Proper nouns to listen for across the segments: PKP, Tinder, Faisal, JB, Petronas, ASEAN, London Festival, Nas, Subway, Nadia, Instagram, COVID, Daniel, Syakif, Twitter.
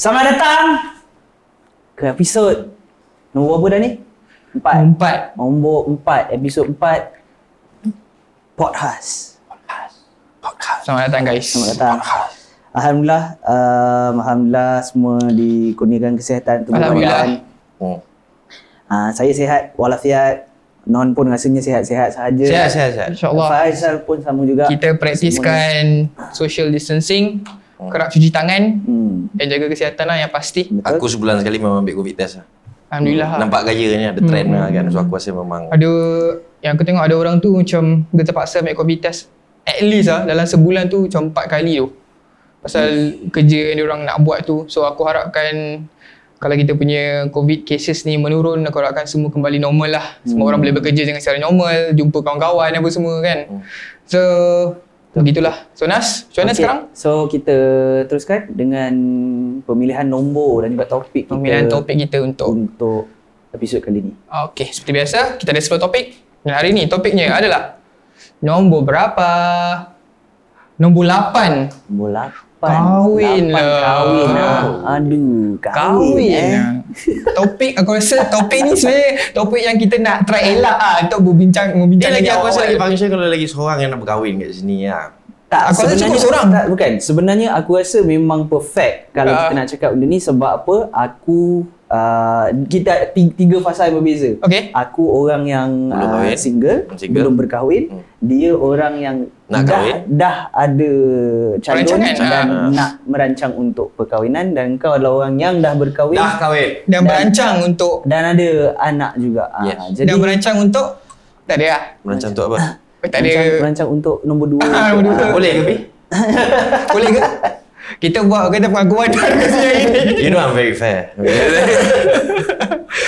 Selamat datang ke episod nombor apa dah ni? 4. Nombor 4, episod 4 Podcast. Selamat datang guys. Selamat datang. Podcast. Alhamdulillah semua dikurniakan kesihatan tubuh badan. Saya sihat walafiat. Non pun rasanya sihat-sihat sahaja. Sihat-sihat. InsyaAllah. Faisal pun sama juga. Kita praktiskan social distancing, kerap cuci tangan, dan jaga kesihatan lah yang pasti. Betul. Aku sebulan sekali memang ambil COVID test lah. Alhamdulillah. Nampak gayanya ada trend lah kan. So aku rasa memang ada, yang aku tengok ada orang tu macam dia terpaksa ambil COVID test at least lah dalam sebulan tu macam 4 kali tu. Pasal kerja yang diorang nak buat tu. So aku harapkan kalau kita punya COVID cases ni menurun, aku harapkan semua kembali normal lah. Semua orang boleh bekerja dengan secara normal, jumpa kawan-kawan apa semua kan. So, begitulah. So Nas, macam mana sekarang? So kita teruskan dengan pemilihan nombor dan juga topik kita. Pemilihan topik kita untuk episod kali ni. Okay, seperti biasa kita ada 10 topik. Dan hari ni topiknya adalah nombor berapa? Nombor 8. Nombor 8. Kahwin lah. Aduh, kahwin. Topik, aku rasa topik ni sebenarnya topik yang kita nak try elak lah untuk berbincang lagi. Aku rasa lagi function kalau lagi seorang yang nak berkahwin kat sini lah. Tak, aku rasa cukup seorang. Tak, bukan. Sebenarnya aku rasa memang perfect kalau kita nak cakap benda ni sebab apa aku kita tiga fasa yang berbeza. Okay. Aku orang yang single, belum berkahwin. Dia orang yang dah ada calon dan nak merancang untuk perkahwinan, dan kau adalah orang yang dah berkahwin. Dah kahwin dan merancang untuk dan ada anak juga. Yes. Jadi dah merancang untuk tak ada lah. Merancang untuk apa? Tak ada. Merancang untuk nombor 2. Boleh ke? Boleh ke? Kita buat kata pengakuan ini. You know I'm very fair.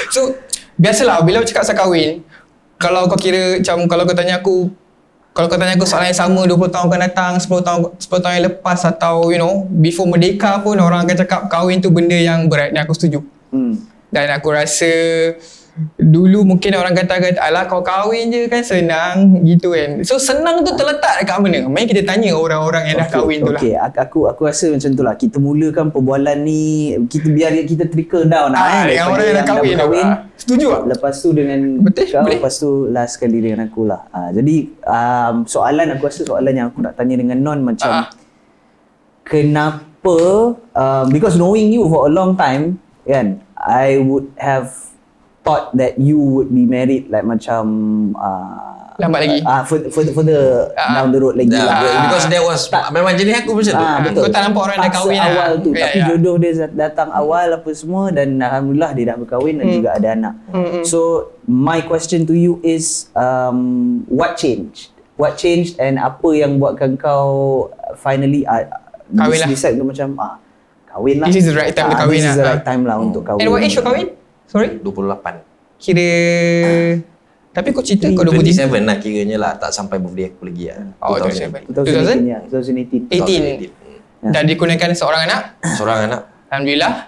So, biasalah bila cakap pasal kahwin, kalau kau kira macam kalau kau tanya aku soalan yang sama 20 tahun akan datang, 10 tahun yang lepas atau you know, before merdeka pun orang akan cakap kahwin tu benda yang berat, dan aku setuju. Dan aku rasa dulu mungkin orang kata alah kau kahwin je kan senang gitu kan. So senang tu terletak dekat mana? Mari kita tanya orang-orang yang dah kahwin tu lah. Okay, aku rasa macam tu lah. Kita mulakan perbualan ni, kita biar kita trickle down lah dengan orang yang dah kahwin. Setuju lah. Lepas tu dengan betul, kau boleh. Lepas tu last sekali dengan aku lah. Jadi soalan aku rasa soalan yang aku nak tanya dengan Non macam kenapa because knowing you for a long time kan, I would have thought that you would be married like macam lambat lagi for the down the road lagi lah, because there was memang jenis aku macam tu. Kau tak nampak orang dah kahwin awal tu tapi jodoh dia datang awal apa semua, dan alhamdulillah dia dah berkahwin dan juga ada anak. So my question to you is what changed and apa yang buatkan kau finally decide tu macam kahwin lah, this is the right time to kahwin lah. This is the right time lah untuk kahwin. And what age you kahwin? Sorry? 28. Kira... Tapi kau cerita kau 27 lah kiranya lah. Tak sampai birthday aku lagi lah. 2018. Dan dikurniakan seorang anak? Seorang anak.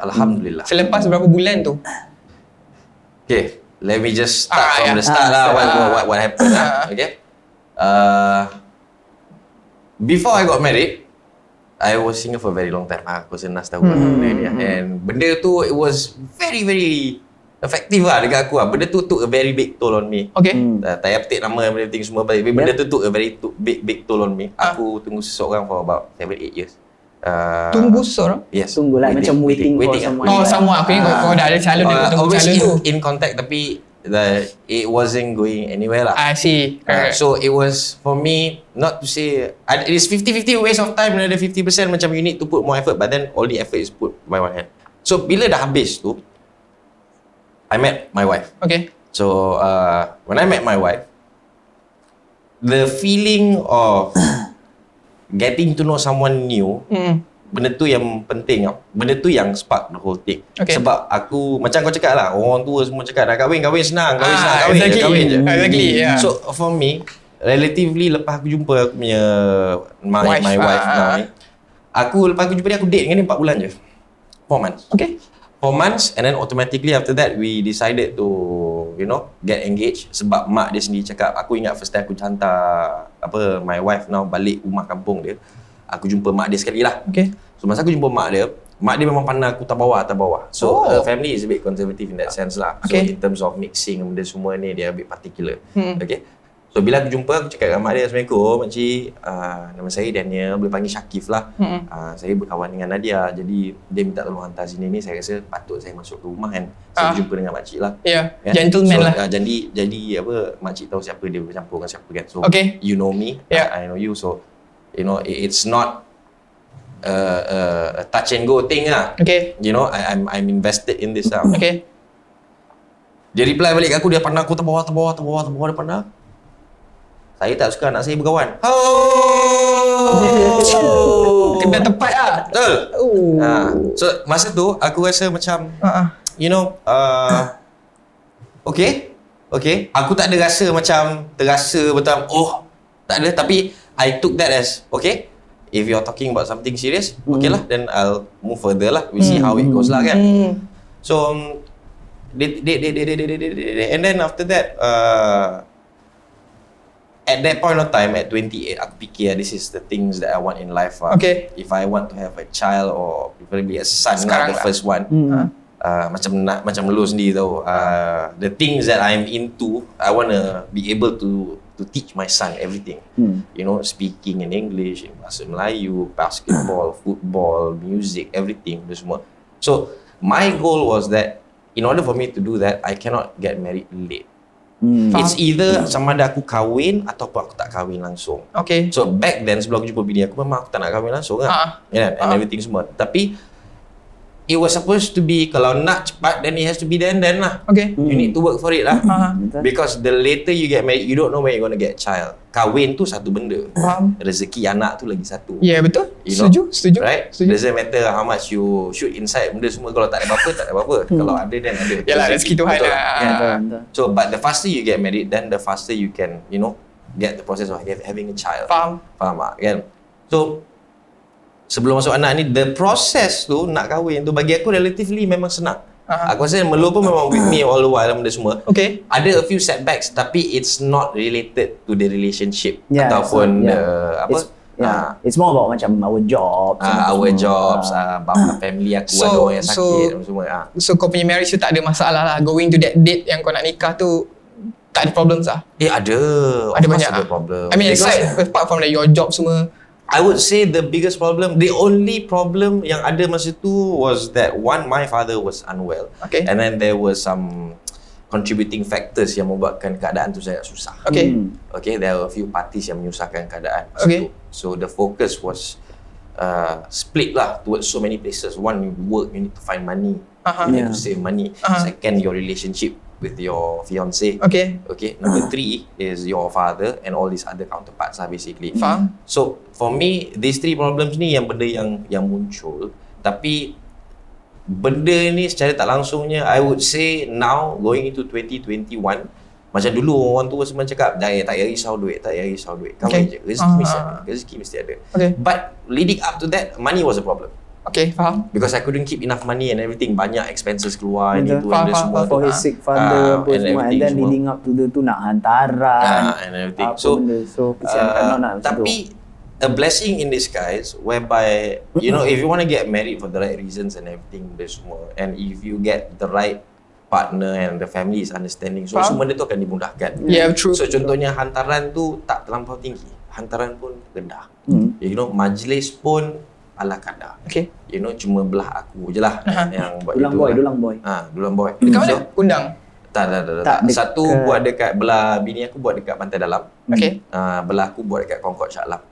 Alhamdulillah. Selepas berapa bulan tu? Okay. Let me just start from the start lah. What happened lah. Okay. Before I got married, I was single for a very long time. Aku senas tahu benda ni. And benda tu, it was very very effective lah dekat aku lah. Benda tu took a very big toll on me. Okay. Tak payah petik nama, everything semua. Tapi benda tu took a very big toll on me. Aku tunggu seseorang for about 7-8 years. Tunggu seseorang? Yes. Tunggu lah macam waiting for someone. Someone. Aku ingat kau dah ada calon dan kau tunggu calon tu. In contact tapi it wasn't going anywhere lah. I see. So it was for me, not to say it is 50-50 waste of time. Another 50% macam you need to put more effort, but then all the effort is put by one hand. So bila dah habis tu, I met my wife. Okay. So when I met my wife, the feeling of getting to know someone new, benda tu yang penting. Benda tu yang spark the whole thing. Okay. Sebab aku, macam kau cakap lah, orang tua semua cakap dah kahwin senang, kahwin je. Exactly, yeah. So for me, relatively lepas aku jumpa aku punya my wife now ni, lepas aku jumpa dia, aku date dengan dia 4 bulan je. 4 months. Okay. 4 months and then automatically after that, we decided to, you know, get engaged. Sebab mak dia sendiri cakap, aku ingat first time aku hantar my wife now balik rumah kampung dia. Aku jumpa mak dia sekali lah. Okay. So masa aku jumpa mak dia, mak dia memang pandai aku tabawah. So her family is a bit conservative in that sense lah. So in terms of mixing benda semua ni dia a bit particular. Okay. So bila aku jumpa, aku cakap dengan mak dia, "Assalamualaikum makcik, nama saya Daniel, boleh panggil Syakif lah. Saya berkawan dengan Nadia, jadi dia minta tolong hantar sini ni, saya rasa patut saya masuk ke rumah kan. Saya jumpa dengan makcik lah." Yeah. Gentleman so, lah. Jadi apa, makcik tahu siapa dia bercampur dengan siapa kan. So you know me, I know you, so you know it's not a touch and go thing lah. You know I'm invested in this lah. Dia reply balik aku, dia pandang aku terbawah dia pandang. Saya tak suka anak saya berkawan. Kena tepat lah. Betul. So masa tu aku rasa macam you know Okay aku tak ada rasa macam terasa betul. Tak ada. Tapi I took that as if you're talking about something serious, okay lah, then I'll move further lah. We see how it goes lah kan. So they and then after that at that point of time, at 28, aku fikir this is the things that I want in life. If I want to have a child or preferably a son, not the first one. Macam lu sendiri tau. The things that I'm into, I want to be able to teach my son everything. You know, speaking in English, in bahasa Melayu, basketball, football, music, everything, itu semua. So, my goal was that in order for me to do that, I cannot get married late. It's either sama ada aku kahwin ataupun aku tak kahwin langsung. So back then sebelum aku jumpa bini aku, memang aku tak nak kahwin langsung lah. And everything semua. Tapi it was supposed to be, kalau nak cepat, then it has to be then lah. You need to work for it lah. Because the later you get married, you don't know when you're going to get child. Kahwin tu satu benda, rezeki anak tu lagi satu. Betul, you know? Setuju. Right? Doesn't matter how much you shoot inside benda semua. Kalau tak ada apa-apa, kalau ada then ada. Yalah, rezeki Tuhan lah. So but the faster you get married, then the faster you can, you know, get the process of having a child. Faham tak kan? So sebelum masuk anak ni, the process tu nak kahwin tu bagi aku relatively memang senang. Aku rasa Melo pun memang with me all the while benda semua. Ada a few setbacks tapi it's not related to the relationship ataupun apa. It's more about macam our jobs, family aku, ada orang yang sakit semua. So kau punya marriage tu tak ada masalah lah. Going to that date yang kau nak nikah tu tak ada problems lah. Ada banyak problem. I mean apart from like your job semua, I would say the biggest problem, the only problem yang ada masa tu was that one, my father was unwell. And then there were some contributing factors yang membuatkan keadaan tu sangat susah. There were a few parties yang menyusahkan keadaan masa tu. So the focus was split lah towards so many places. One, you work, you need to find money. You need to save money. Second, your relationship with your fiancé. Number three is your father and all these other counterparts lah basically. So for me, these three problems ni yang benda yang muncul. Tapi benda ni secara tak langsungnya, I would say now going into 2021, macam dulu orang tua semua cakap, tak payah risau duit, kahwin je, rezeki mesti ada. But leading up to that, money was a problem. Faham. Because I couldn't keep enough money and everything, banyak expenses keluar and itu and semua for his sick father and then leading up to the tu nak hantaran and everything. So tapi a blessing in disguise whereby you know if you want to get married for the right reasons and everything semua, and if you get the right partner and the family is understanding, so semua benda tu akan dimudahkan. So contohnya hantaran tu tak terlampau tinggi, hantaran pun rendah. You know, majlis pun ala kadar. You know, cuma belah aku je lah yang buat dulang itu. Dulang boy. Dulang boy. Dekat mana? Kundang? Tak. Satu buat dekat belah bini aku, buat dekat pantai dalam. Belah aku buat dekat Concord Shah Alam.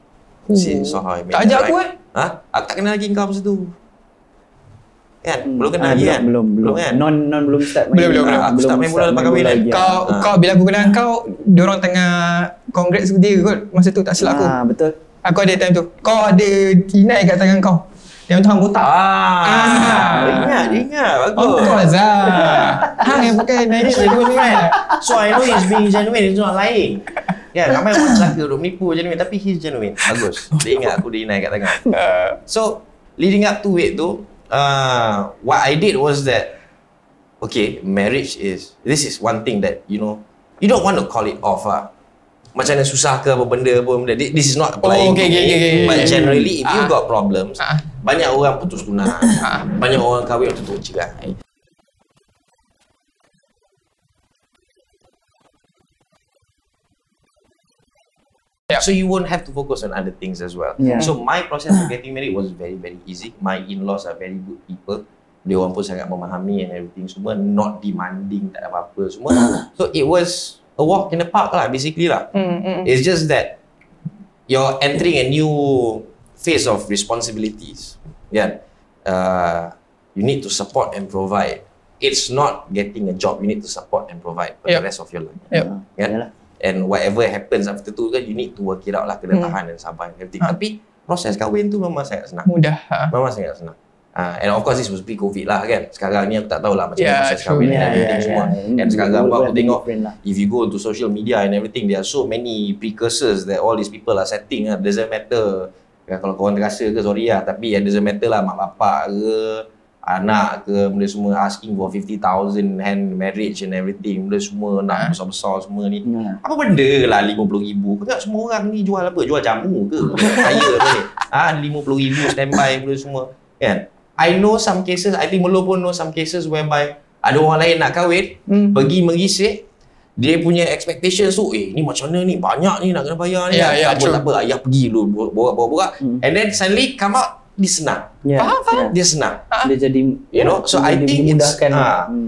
Tak ajak aku kan? Aku tak kenal lagi kau masa tu. Kan? Belum kenal lagi kan? Belum kan? Non belum start main. Belum. Aku start main bola lepas kahwin kan? Kau bila aku kenal kau, diorang tengah congrats dia kot. Masa tu tak silap aku. Betul. Aku ada time tu. Kau ada tinai kat tangan kau. Yang macam botak. Ingat. Bagus. Of course lah. Yang pakai naik dia tu kan. So I know he's being genuine, he's not lying. Ramai orang celaka duduk menipu genuine, tapi he's genuine. Bagus. Dia ingat aku ada tinai kat tangan. So, leading up to it tu, what I did was that, marriage is, this is one thing that, you know, you don't want to call it off lah. macam mana susah ke apa benda pun, this is not applying okay. But generally if you got problems, banyak orang putus tunang, banyak orang kahwin untuk cerai. So you won't have to focus on other things as well. So my process of getting married was very easy. My in-laws are very good people. Dia orang pun sangat memahami and everything, semua not demanding, tak ada apa-apa semua. So it was a walk in the park lah, basically lah. It's just that you're entering a new phase of responsibilities. Yeah, you need to support and provide. It's not getting a job. You need to support and provide for the rest of your life. Yeah. And whatever happens after tu kan, you need to work it out lah, kena tahan dan sabar and everything. Tapi proses kahwin tu memang sangat senang. Mudah. Memang sangat senang. And of course this was pre-COVID lah kan. Sekarang ni aku tak tahulah macam mana proses kahwin dan everything semua. And sekarang aku tengok if you go to social media and everything, there are so many precursors that all these people are setting lah. Doesn't matter kalau korang terasa ke, sorry lah, tapi doesn't matter lah, mak bapak ke, anak ke, benda semua asking for 50,000 hand marriage and everything. Benda semua nak besar-besar semua ni. Apa benda lah 50,000? Kau tengok semua orang ni jual apa? Jual jamu ke? Kaya apa ni? 50,000 standby benda semua kan. I know some cases, I think Melo pun know some cases whereby ada orang lain nak kahwin, pergi mengisik, dia punya expectations tu, ni macam mana ni, banyak ni nak kena bayar ni, tak apa, ayah pergi dulu, borak-borak, and then suddenly come out, dia senang, faham? Dia senang, dia jadi, you know, so I think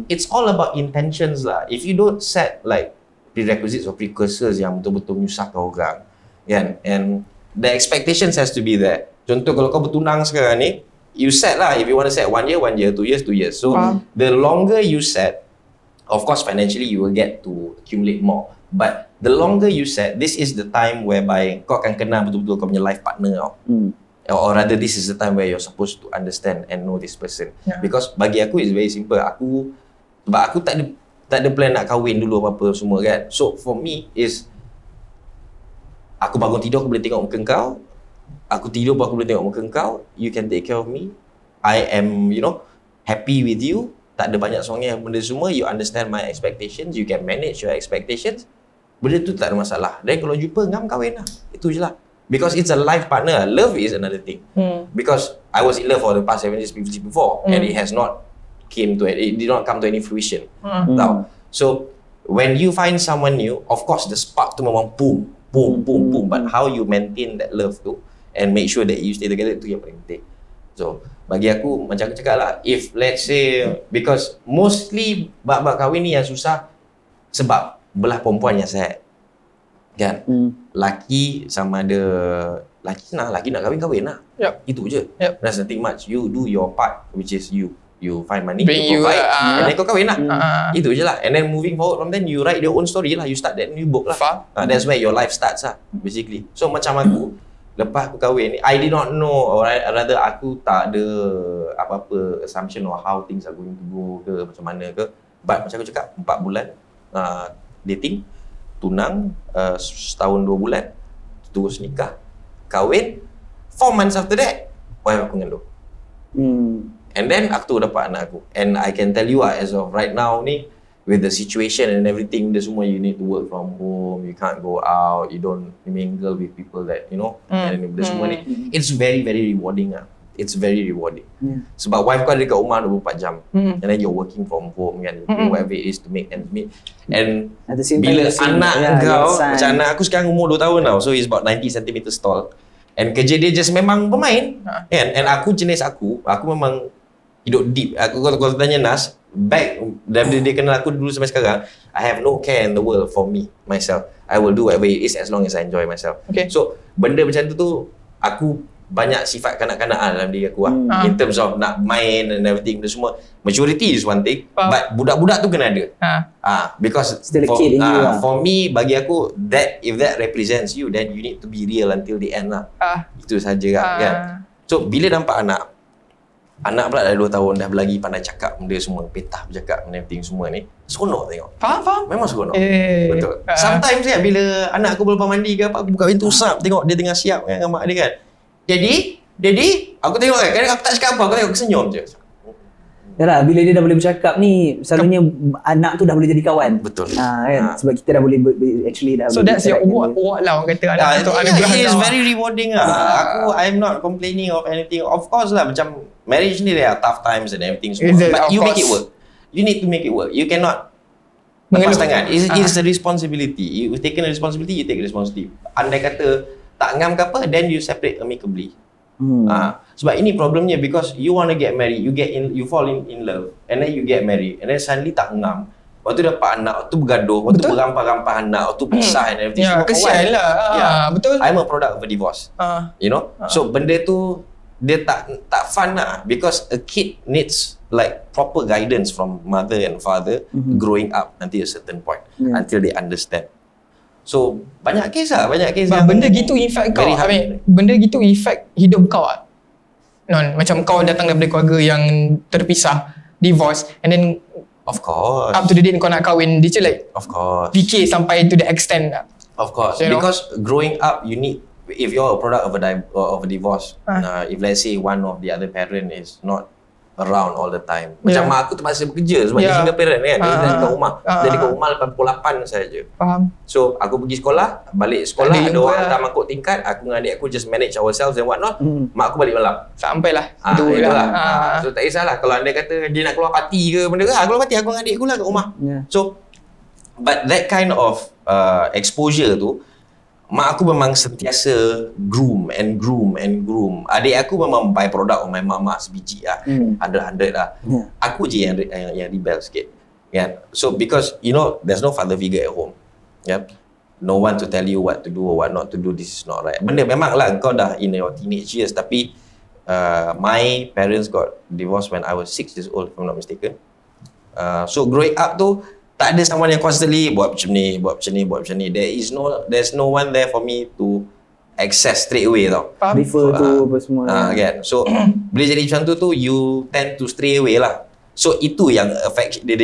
it's all about intentions lah. If you don't set like prerequisites or precursors yang betul-betul menyusahkan orang, kan, and the expectations has to be there. Contoh kalau kau bertunang sekarang ni, you set lah, if you want to set 1 year, 2 years. So the longer you set, of course financially you will get to accumulate more. But the longer you set, this is the time whereby kau akan kenal betul-betul kau punya life partner tau. Or rather this is the time where you're supposed to understand and know this person. Because bagi aku it's very simple. Sebab aku tak ada plan nak kahwin dulu apa-apa semua kan. So for me is, aku bangun tidur aku boleh tengok muka kau, aku tidur pun aku boleh tengok muka kau, you can take care of me, I am, you know, happy with you, tak ada banyak songnya benda semua, you understand my expectations, you can manage your expectations, benda tu tak ada masalah. Then kalau jumpa ngam kahwin lah, itu je lah, because it's a life partner. Love is another thing, because I was in love for the past 7 years before, and it has not came to, it did not come to any fruition, tau. So when you find someone new, of course the spark tu memang boom, but how you maintain that love tu and make sure that you stay together, itu yang paling penting. So bagi aku, macam aku cakap lah, if let's say, because mostly bab-bab kahwin ni yang susah sebab belah perempuan yang sihat kan. Laki sama ada laki nak kahwin lah, itu je. There's nothing much. You do your part, which is you find money, you provide, and then kau kahwin lah, itu je lah. And then moving forward from then, you write your own story lah, you start that new book lah. That's where your life starts lah, basically. So macam aku, lepas aku kahwin ni, I did not know, or rather aku tak ada apa-apa assumption or how things are going to go ke, macam mana ke. But macam aku cakap, 4 bulan dating, tunang, setahun 2 bulan, terus nikah, kahwin, 4 months after that, wife aku ngandung. And then aku dapat anak aku. And I can tell you as of right now ni, with the situation and everything, dia semua you need to work from home, you can't go out, you don't mingle with people that, you know, and dia semua ni, it's very rewarding lah. It's very rewarding. Sebab wife kau ada dekat rumah 24 jam, and then you're working from home kan, whatever it is to make ends meet. And bila anak kau, macam anak aku sekarang umur 2 tahun tau, so he's about 90 cm tall. And kerja dia just memang pemain, kan? And aku jenis aku memang hidup deep. Aku kalau tanya Nas, back daripada dia kenal aku dulu sampai sekarang, I have no care in the world for me, myself. I will do whatever it is as long as I enjoy myself. So benda macam tu aku banyak sifat kanak-kanak dalam diri aku lah. In terms of nak main and everything benda semua, maturity is one thing, but budak-budak tu kena ada. Because for me, bagi aku, that if that represents you, then you need to be real until the end lah. Itu sahaja lah, kan. So bila nampak anak pula dah 2 tahun, dah lagi pandai cakap benda semua, petah bercakap benda penting semua ni, seronok tengok. Faham? Memang seronok. Betul. Sometimes kan, bila anak aku berlepas mandi ke apa, aku buka pintu sap, tengok dia tengah siap kan, dengan mak dia kan. Daddy, aku tengok kan, kadang aku tak cakap apa, aku tengok, aku senyum je. Yalah, bila dia dah boleh bercakap ni, selalunya anak tu dah boleh jadi kawan. Betul. Kan? Ha. Sebab kita dah boleh actually dah. So that's your work lah orang kata anak tu. It is very rewarding lah. I'm not complaining of anything. Of course lah, macam marriage ni there are tough times and everything. So but you make it work. You need to make it work. You cannot lepas tangan. It's a responsibility. You taken a responsibility, you take a responsibility. Andai kata tak ngam ke apa, then you separate amicably. Sebab ini problemnya, because you want to get married, you fall in love, and then you get married, and then suddenly tak ngam. Waktu dapat anak, waktu bergaduh, waktu berampah-rampah anak, waktu pisah and everything. Yeah, kesian lah. Betul. I'm a product of a divorce. You know? So benda tu dia tak fun lah, because a kid needs like proper guidance from mother and father growing up until a certain point, until they understand. So banyak kes bah, yang benda gitu effect kau. Benda gitu effect hidup kau ah. Non, macam kau datang daripada keluarga yang terpisah, divorce, and then of course up to the date kau nak kahwin, dia like of course fikir sampai to the extent lah. Of course, you because know? Growing up you need, if you're a product of a divorce, if let's say one of the other parent is not around all the time. Macam mak aku terpaksa bekerja sebab dia single parent kan. Dia dah dekat rumah. Dia dekat rumah lepas pukul 8 saja. Faham. So aku pergi sekolah, balik sekolah ada orang hantar mangkuk tingkat, aku dengan adik aku just manage ourselves and what not. Mak aku balik malam. Sampailah. Itulah. So tak kisahlah kalau anda kata dia nak keluar parti ke benda ke, keluar parti aku dengan adik aku lah kat rumah. So but that kind of exposure tu, mak aku memang sentiasa groom. Adik aku memang by product of my mama sebiji lah. 100 lah. Aku je yang rebel sikit. Yeah. So because you know there's no father figure at home. Yeah. No one to tell you what to do or what not to do. This is not right. Benda memang lah kau dah in your teenage years. Tapi my parents got divorced when I was 6 years old if I'm not mistaken. So growing up tu tak ada someone yang constantly buat macam ni. There's no one there for me to access straight away tau. Refer tu apa semua. Kan. So bila jadi macam tu you tend to stray away lah. So itu yang affect dia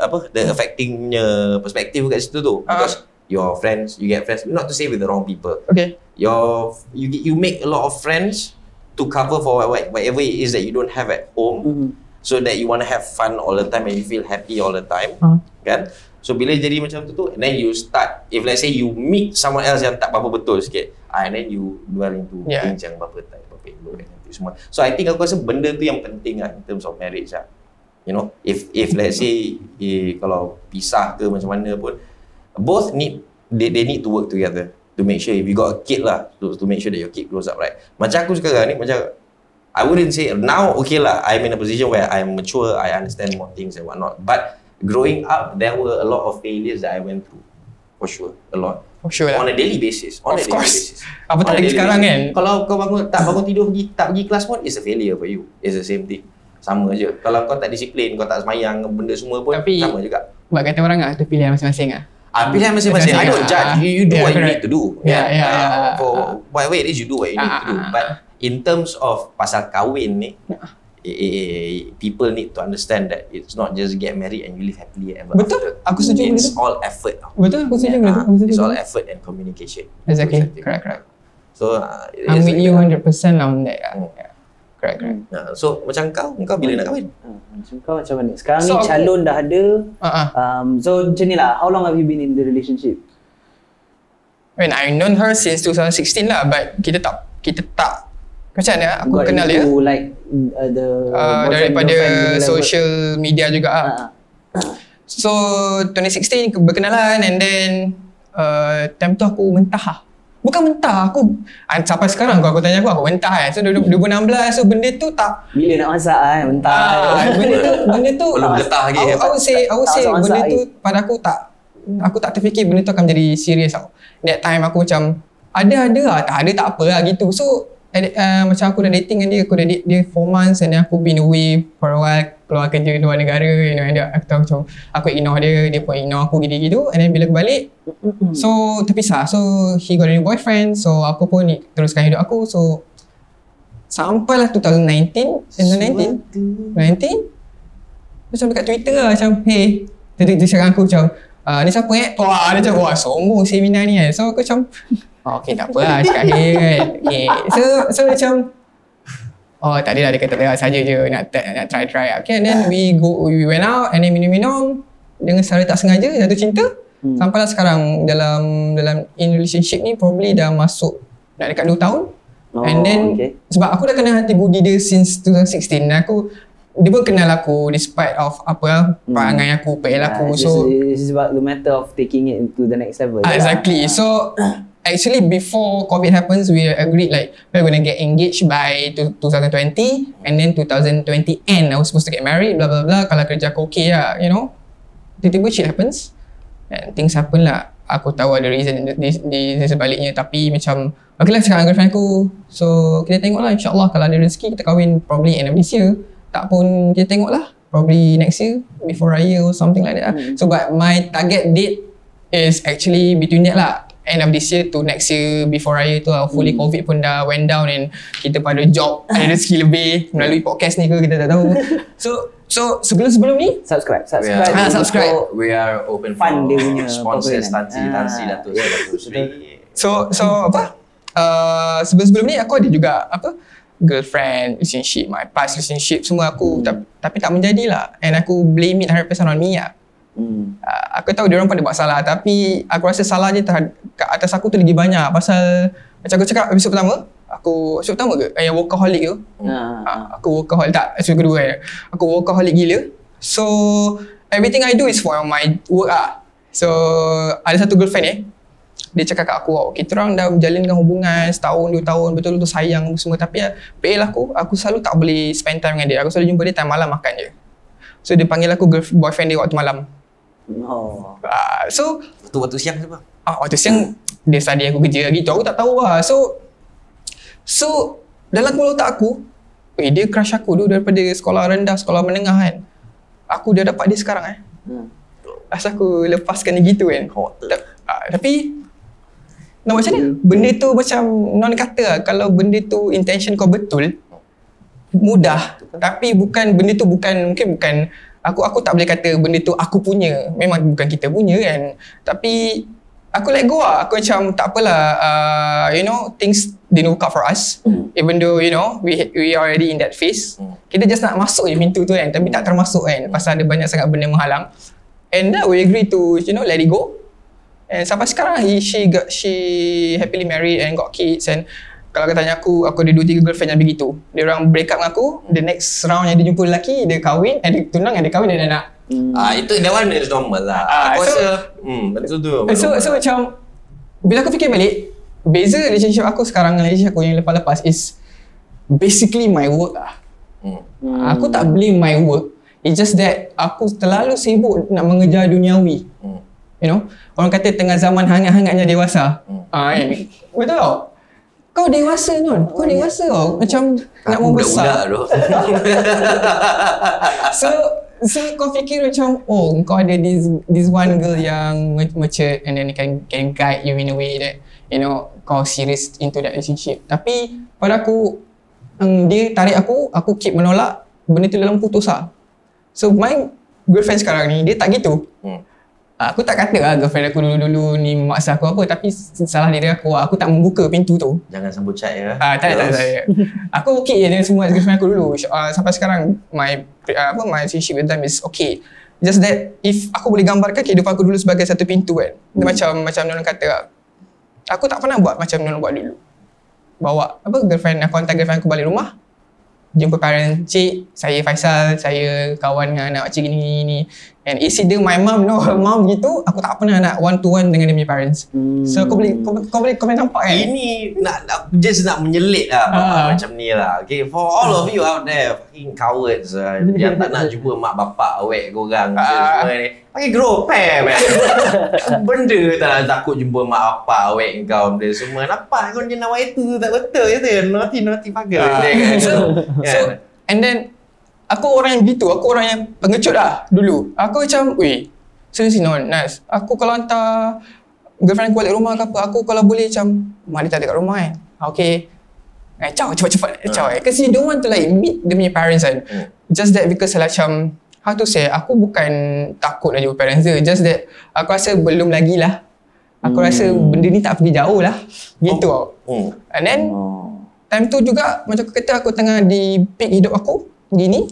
apa, the affectingnya perspektif kat situ tu. Because your friends, you get friends, not to say with the wrong people. Okay. You make a lot of friends to cover for whatever it is that you don't have at home. So that you want to have fun all the time and you feel happy all the time. Kan? So bila jadi macam tu and then you start, if let's say you meet someone else yang tak apa-apa betul sikit, and then you dwell into things yang apa-apa elok dan semua. So I think aku rasa benda tu yang penting lah in terms of marriage lah. You know, if let's say kalau pisah ke macam mana pun, both need, they need to work together to make sure if you got a kid lah, to make sure that your kid grows up right. Macam aku sekarang ni, macam I wouldn't say now okay lah, I'm in a position where I'm mature, I understand more things and whatnot. But growing up, there were a lot of failures that I went through, for sure, a lot. For sure. On a daily basis. Of course. Apa tak lagi sekarang kan? Kalau kau tak bangun tidur, tak pergi kelas pun, it's a failure for you. It's the same thing. Sama je. Kalau kau tak disiplin, kau tak semayang, benda semua pun sama juga. Buat kata orang lah, tu pilihan masing-masing lah. Pilihan masing-masing. I don't judge. You do what you need to do. Yeah. For whatever it is, you do what you need to do. But in terms of pasal kahwin ni, people need to understand that it's not just get married and you live happily ever after. Betul. Aku setuju. It's all effort. Betul. Aku setuju. It's all effort and communication. Exactly. Correct. So I'm with you 100% lah on that. Correct. So macam kau bila nak kahwin? Macam kau macam mana? Sekarang ni calon dah ada. So macam ni lah. How long have you been in the relationship? When I known her since 2016 lah, but kita tak. Macam mana aku kenal dia? Like, daripada social media juga lah. So 2016 berkenalan and then time tu aku mentah lah. Bukan mentah, sampai sekarang kalau aku tanya aku mentah kan. So 2016, so benda tu tak. Bila nak masak kan, mentah. Benda tu belum getah lagi. I would say benda tu pada aku tak terfikir benda tu akan jadi serius tau. That time aku macam ada lah, tak ada tak apa lah gitu. So macam aku dah dating dengan dia, aku dah date dia 4 months and aku been away for a while, keluar kerja luar negara, you know, and aku ignore dia pun ignore aku gitu-gitu, and then bila aku balik, so terpisah, so he got a new boyfriend, so aku pun teruskan hidup aku, so sampailah 2019 macam dekat Twitter lah, macam hey, dia cakap aku macam ni siapa wah, dia macam wah sombong seminar ni kan, so aku macam okay, tak apa lah, cakap hey, kan. So macam oh tak adalah, dia kata tak saja je nak try. Okay, and then we went out and then minum-minum dengan secara tak sengaja jatuh cinta. Sampailah sekarang dalam in relationship ni probably dah masuk nak dekat 2 tahun. And then sebab aku dah kenal hati budi dia since 2016 dan aku, dia pun kenal aku despite of apa perangai aku, PL aku. So it's about the matter of taking it into the next level. Exactly. So actually before COVID happens, we agreed like we're going to get engaged by 2020 and then 2020 end I was supposed to get married, blah blah blah, kalau kerja aku okay lah, you know. Tiba-tiba shit happens and things happen lah. Aku tahu ada reason di sebaliknya, tapi macam okay lah sekarang girlfriend aku, so kita tengoklah insyaAllah kalau ada rezeki kita kahwin probably end of this year, tak pun kita tengoklah probably next year before raya or something like that. So but my target date is actually between that lah, end of this year to next year before raya tu lah. Hopefully COVID pun dah went down and kita pada job ada rezeki lebih melalui podcast ni ke, kita tak tahu. So sebelum ni subscribe. Subscribe. We are open fund for sponsors, tansi Dato' Seri. So apa? Sebelum ni aku ada juga apa? Girlfriend, relationship, my past relationship semua aku tapi tak menjadilah. And aku blame it 100% on me lah. Aku tahu dia orang pun ada buat salah, tapi aku rasa salah je kat atas aku tu lagi banyak. Pasal macam aku cakap episode pertama ke? Yang workaholic tu. Aku workaholic tak, episode kedua kan. Aku workaholic gila. So everything I do is for my work lah. So ada satu girlfriend dia cakap kat aku, kita orang dah menjalinkan hubungan setahun, 2 tahun, betul-betul sayang semua. Tapi PL aku selalu tak boleh spend time dengan dia. Aku selalu jumpa dia time malam makan je. So dia panggil aku boyfriend dia waktu malam. So waktu siang tu apa? Waktu siang dia study aku kerja gitu, aku tak tahu lah. So dalam kepala otak aku, dia crush aku dulu daripada sekolah rendah, sekolah menengah kan. Aku dah dapat dia sekarang asal aku lepaskan dia gitu kan. Tapi nak macam mana? Benda tu macam non kata lah. Kalau benda tu intention kau betul, mudah. Tapi bukan aku tak boleh kata benda tu aku punya. Memang bukan kita punya kan. Tapi aku let go lah. Aku macam tak apalah, you know, things didn't work out for us. Even though, you know, we already in that phase. Kita just nak masuk je pintu tu kan. Tapi tak termasuk kan. Pasal ada banyak sangat benda menghalang. And that we agree to, you know, let it go. And sampai sekarang, she happily married and got kids. And kalau kau tanya aku ada 2-3 girlfriend yang begitu. Dia orang break up dengan aku. The next round yang dia jumpa lelaki, dia kahwin, dia tunang, dia kahwin, dia anak. Itu that one is normal lah. Aku rasa betul tu. So macam bila aku fikir balik, beza relationship aku sekarang dengan relationship aku yang lepas-lepas is basically my work lah. Aku tak blame my work. It's just that aku terlalu sibuk nak mengejar duniawi. You know, orang kata tengah zaman hangat-hangatnya dewasa. Betul tak? Kau dewasa non, kau dewasa tau. Macam nak membesar. So kau fikir macam kau ada this one girl yang mature and then can guide you in a way that you know kau serious into that relationship. Tapi pada aku dia tarik aku keep menolak, benda tu dalam putus lah. So my girlfriend sekarang ni dia tak gitu. Aku tak kata lah girlfriend aku dulu-dulu ni memaksa aku apa, tapi salah diri aku tak membuka pintu tu. Jangan sambut chat ya. Tak. Aku okay je dengan semua girlfriend aku dulu. Sampai sekarang my relationship with them is okay. Just that if aku boleh gambarkan kehidupan aku dulu sebagai satu pintu kan. Macam diorang kata aku tak pernah buat macam diorang buat dulu. Bawa hantar girlfriend aku balik rumah, jumpa parent, cik, saya Faisal, saya kawan dengan anak pakcik gini. And it's either my mum, no her mum gitu. Aku tak pernah nak one to one dengan dia punya parents. So kau boleh nampak kan? Ini nak menyelit lah macam ni lah. Okay, for all of you out there fucking cowards yang tak nak jumpa mak bapak awek korang semua ni. Pakai grow pair man. Benda tak takut jumpa mak bapak awek kau benda semua. Nampak kau je nak buat itu tak betul je tu. Naughty pagar. So and then aku orang yang gitu, aku orang yang pengecut lah dulu. Aku macam, serius non, Nas. Aku kalau hantar girlfriend aku balik rumah ke apa, aku kalau boleh macam, mak dia tak ada kat rumah kan. Okay. Ciao, cepat-cepat. Ciao Because you don't want to like meet dia punya parents kan. Just that because macam, how to say, aku bukan takut nak jumpa parents dia. Just that, aku rasa belum lagi lah. Aku rasa benda ni tak pergi jauh lah. Gitu. And then, Time tu juga macam aku kata, aku tengah di peak hidup aku gini.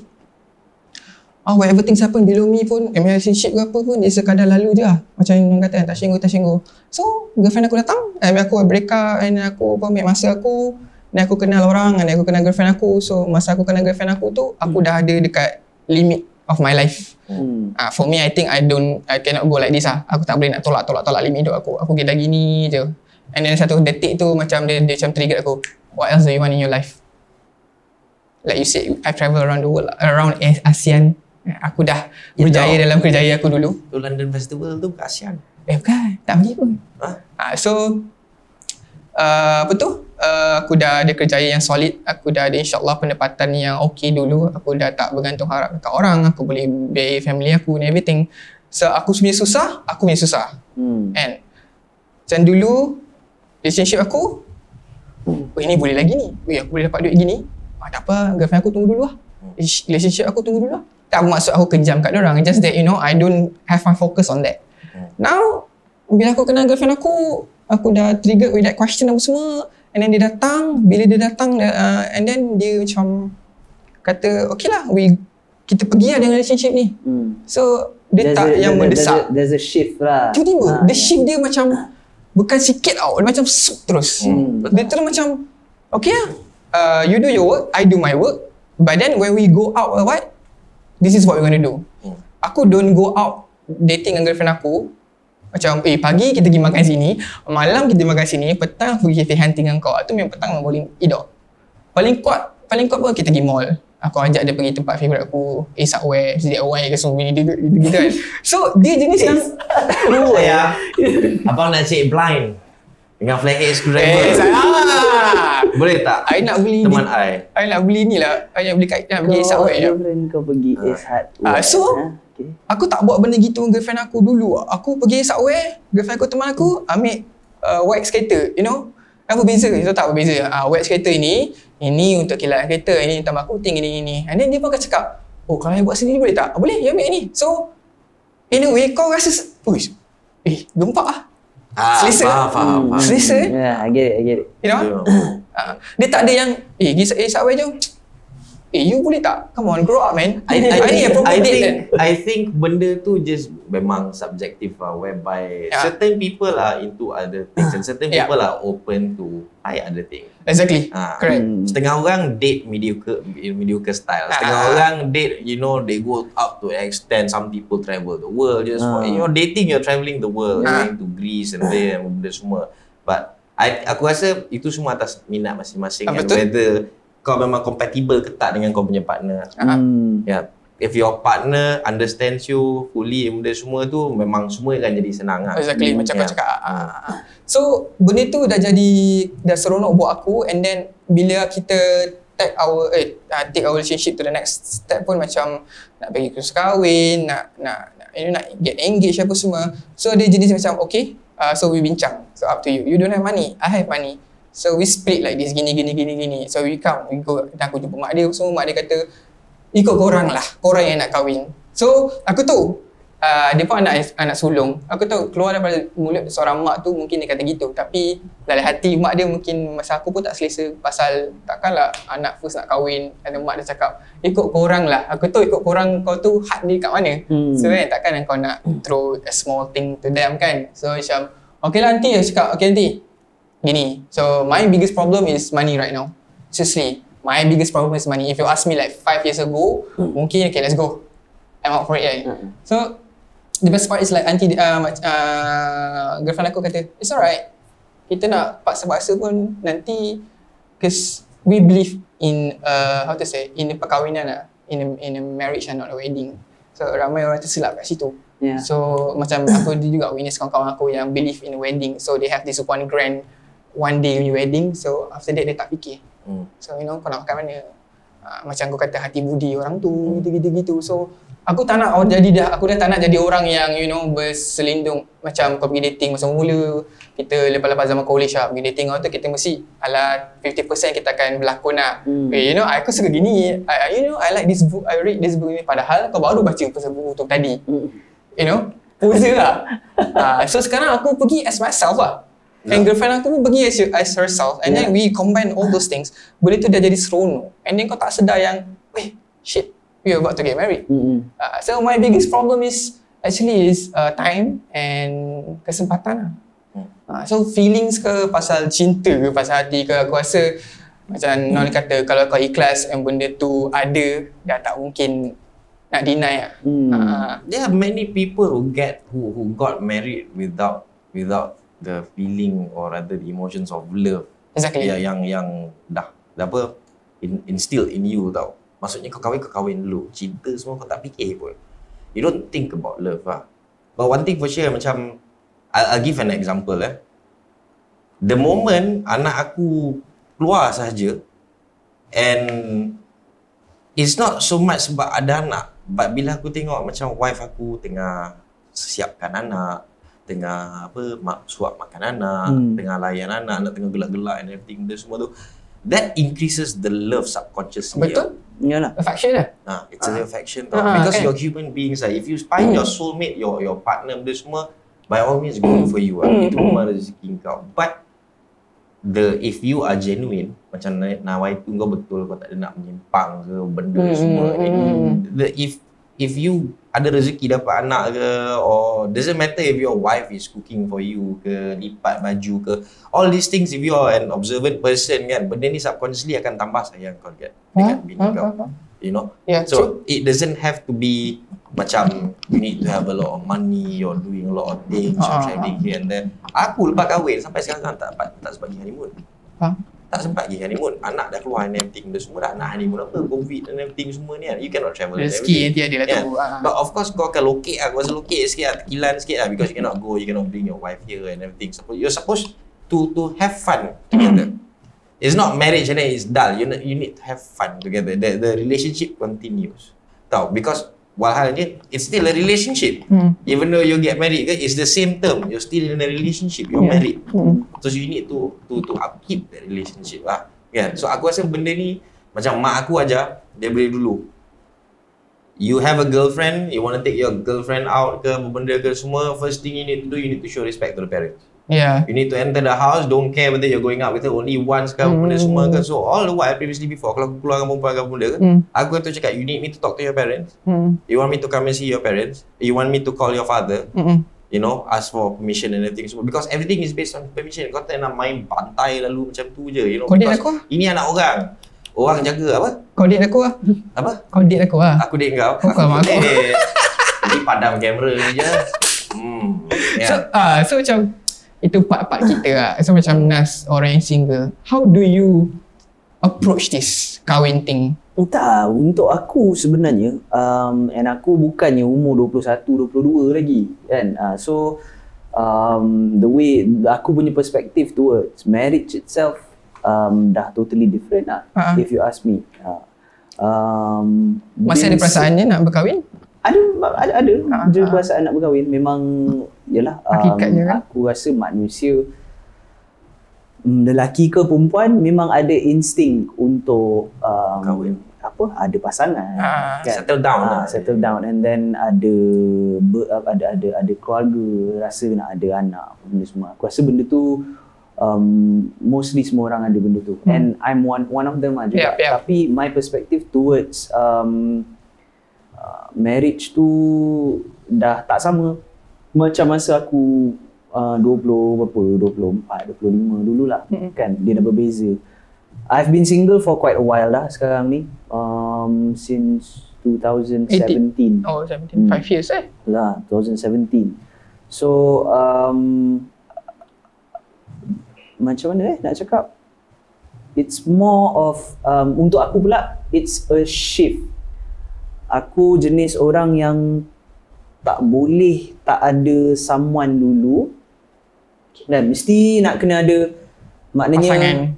Whatever things happen below me pun, relationship ke apa pun, it's sekadar lalu je lah. Macam orang kata, tak singgung. So girlfriend aku datang, aku break up, and aku ambil masa aku, dan aku kenal orang, dan aku kenal girlfriend aku. So masa aku kenal girlfriend aku tu, aku dah ada dekat limit of my life. For me, I think I cannot go like this lah. Aku tak boleh nak tolak limit hidup aku. Aku kira gini je. And then satu detik tu macam dia macam trigger aku. What else do you want in your life? Like you said, I travel around the world, around ASEAN. Aku dah berjaya dalam kerjaya aku dulu. Tu London Festival tu bukan ASEAN. Bukan. Tak pergi pun. Aku dah ada kerjaya yang solid. Aku dah ada insyaAllah pendapatan yang okey dulu. Aku dah tak bergantung harap dekat orang. Aku boleh biaya family aku and everything. So aku punya susah. And macam dulu relationship aku, ini boleh lagi ni. Aku boleh dapat duit gini. Tak apa, girlfriend aku tunggu dulu lah. Relationship aku tunggu dulu lah. Tak bermaksud aku kejam kat dorang. Just that, you know, I don't have my focus on that. Now, bila aku kenal girlfriend aku dah triggered with that question apa semua. And then dia datang, and then dia macam kata, okay lah, kita pergi lah dengan relationship ni. So, dia yang mendesak. There's a shift lah. Tiba-tiba, the shift dia macam, bukan sikit tau, dia macam terus. Dia terus macam, okay lah, you do your work, I do my work. But then when we go out or what, this is what we're gonna do. Aku don't go out dating dengan girlfriend aku. Macam, pagi kita pergi makan sini, malam kita makan sini, petang aku pergi hunting dengan kau. Itu memang petang boleh idok. Paling kuat pun kita pergi mall. Aku ajak dia pergi tempat favourite aku, Subway, DIY ke semua ni, gitu kan. So, dia jenis yang... Saya, abang nak cek blind. Dengan flat head screwdriver. Boleh tak? I nak beli teman ni. I nak beli ni lah. I nak beli Subway. Kau pergi Subway. Aku tak buat benda gitu dengan girlfriend aku dulu. Aku pergi Subway, girlfriend aku teman aku ambil wax kereta, you know. Apa beza? So tak berbeza. Wax kereta ini untuk kilat kereta, ini tambah coating ini. And then dia pun akan cakap, kalau I buat sendiri boleh tak? Boleh, you ambil ni. So in a way kau rasa, gempak lah. Selesa. Selesa. Yeah, I get it. You know? Dia tak ada yang, pergi Subway jom. You boleh tak? Come on, grow up, man. I think benda tu just memang subjective lah, whereby certain people lah into other things and certain people lah open to other things. Exactly. Correct. Setengah orang date mediocre style. Setengah orang date, you know, they go up to extend. Some people travel the world just for, you know, dating, you're traveling the world, going to Greece and there and benda semua. But aku rasa itu semua atas minat masing-masing. Betul. Whether kau memang compatible ke tak dengan kau punya partner. Yeah. If your partner understands you fully, benda semua tu memang semua akan jadi senang lah. Exactly, macam kau cakap. So, benda tu dah seronok buat aku, and then bila kita take our relationship to the next step pun macam nak pergi kursus kahwin, nak get engaged apa semua. So, dia jenis macam okay, so we bincang. So, up to you. You don't have money, I have money. So we split like this, gini. So we come, we go, dan aku jumpa mak dia semua. Mak dia kata, ikut korang lah, korang yang nak kahwin. So aku tahu, dia pun anak sulung. Aku tahu keluar daripada mulut seorang mak tu mungkin dia kata gitu. Tapi dalam hati mak dia mungkin masa aku pun tak selesa. Pasal takkanlah anak first nak kahwin, ada mak dia cakap, ikut korang lah. Aku tahu ikut korang kau tu hard dia kat mana. So kan takkan kau nak throw a small thing to them kan. So macam, okay lah nanti dia cakap, okay nanti. Gini, so my biggest problem is money right now. Seriously, my biggest problem is money. If you ask me like 5 years ago, mungkin okay, let's go. I'm out for it. Right? So, the best part is like auntie, girlfriend aku kata, it's alright. Kita nak paksa-paksa pun nanti, because we believe in, in the perkahwinan lah. In a marriage and not a wedding. So, ramai orang tersilap kat situ. Yeah. So, macam aku juga witness kawan-kawan aku yang believe in a wedding. So, they have this one grand one day wedding, so after that dia tak fikir. So you know kau nak makan mana, macam kau kata hati budi orang tu, gitu. So aku tak nak aku dah tak nak jadi orang yang, you know, berselindung. Macam kau pergi dating masa mula, kita lepas zaman college lah pergi dating orang tu, kita mesti ala 50% kita akan berlakon lah. You know, aku suka gini, I like this book, I read this book ni, padahal kau baru baca pasal buku tu tadi. You know, poser lah. So sekarang aku pergi as myself lah. And girlfriend aku pun pergi as herself. And then we combine all those things. Boleh tu dah jadi seronok. And then kau tak sedar yang, weh, shit, we are about to get married. So my biggest problem is, actually is time and kesempatan lah. So feelings ke, pasal cinta ke, pasal hati ke, aku rasa macam Nol kata, kalau kau ikhlas yang benda tu ada, dah tak mungkin nak deny lah. There are many people who got married without the feeling or rather the emotions of love. Exactly. Yang dah apa instilled in you tau. Maksudnya kau kahwin dulu, cinta semua kau tak fikir pun. You don't think about love lah. But one thing for sure, macam I'll give an example The moment anak aku keluar sahaja, and it's not so much sebab ada anak, but bila aku tengok macam wife aku tengah siapkan anak, tengah apa suap makan anak, tengah layan anak, tengah gelak-gelak and everything benda semua tu, that increases the love subconsciously. Betul? Yalah. Affection lah. It's an affection tau. Because you're human beings lah. If you find your soulmate, your partner benda semua, by all means good for you lah. Itu memang rezeki kau. But if you are genuine, macam nawai tu kau betul, kau tak ada nak menyimpang ke benda semua. If you ada rezeki dapat anak ke, or doesn't matter if your wife is cooking for you ke, lipat baju ke, all these things, if you are an observant person kan, benda ni subconsciously akan tambah sayang kau dekat bini kau, you know. So it doesn't have to be macam you need to have a lot of money, you're doing a lot of things, you're traveling here and there. Aku lepas kahwin sampai sekarang tak sempat pergi honeymoon. Tak sempat pergi honeymoon. Anak dah keluar and everything, semua dah nak honeymoon apa, COVID and everything semua ni kan. You cannot travel and everything. Rezeki nanti ada lah tu. But of course kau akan locate lah, kau rasa locate sikit lah, tekilan sikit lah, because you cannot go, you cannot bring your wife here and everything. So you're supposed to have fun together. It's not marriage and it's dull. You need to have fun together. The relationship continues. Tau, because walhalnya, it's still a relationship. Even though you get married, it's the same term. You're still in a relationship. You're married. So you need to upkeep that relationship lah. Yeah. So aku rasa benda ni macam mak aku ajar daripada dulu. You have a girlfriend, you want to take your girlfriend out ke, benda ke semua, first thing you need to do, you need to show respect to the parents. Yeah. You need to enter the house, don't care whether you're going out with her only once ke, benda semua ke. So all the while previously before, kalau aku keluar dengan perempuan ke benda ke, aku tu cakap, you need me to talk to your parents, you want me to come and see your parents, you want me to call your father, you know, ask for permission and everything semua, because everything is based on permission. Kau tak nak main bantai lalu macam tu je, you know. Because ini anak orang jaga apa? Kau date aku lah. Apa? Kau date aku lah. Aku date kau. Kau mak aku. Jadi padam kamera ni je. Yeah. So macam itu part-part kita lah. So macam Nas, orang yang single, how do you approach this kahwin thing? Entah, untuk aku sebenarnya, and aku bukannya umur 21-22 lagi kan. So the way aku punya perspective towards marriage itself dah totally different lah, if you ask me. Masih ada perasaannya nak berkahwin? Ada je perasaan nak berkahwin. Memang yalah, hakikatnya kan? Aku rasa manusia, lelaki ke perempuan, memang ada insting untuk kahwin, apa, ada pasangan, kan? settle down and then ada keluarga, rasa nak ada anak, benda semua. Aku rasa benda tu mostly semua orang ada benda tu, and I'm one of them aja. Yeah. Tapi my perspective towards marriage tu dah tak sama macam masa aku 24, 25 dululah, kan. Dia dah berbeza. I've been single for quite a while dah sekarang ni, since 2017. 18. Oh, 17, 5 years lah, 2017. So macam mana nak cakap, it's more of untuk aku pula, it's a shift. Aku jenis orang yang tak boleh tak ada someone dulu, dan mesti nak kena ada, maknanya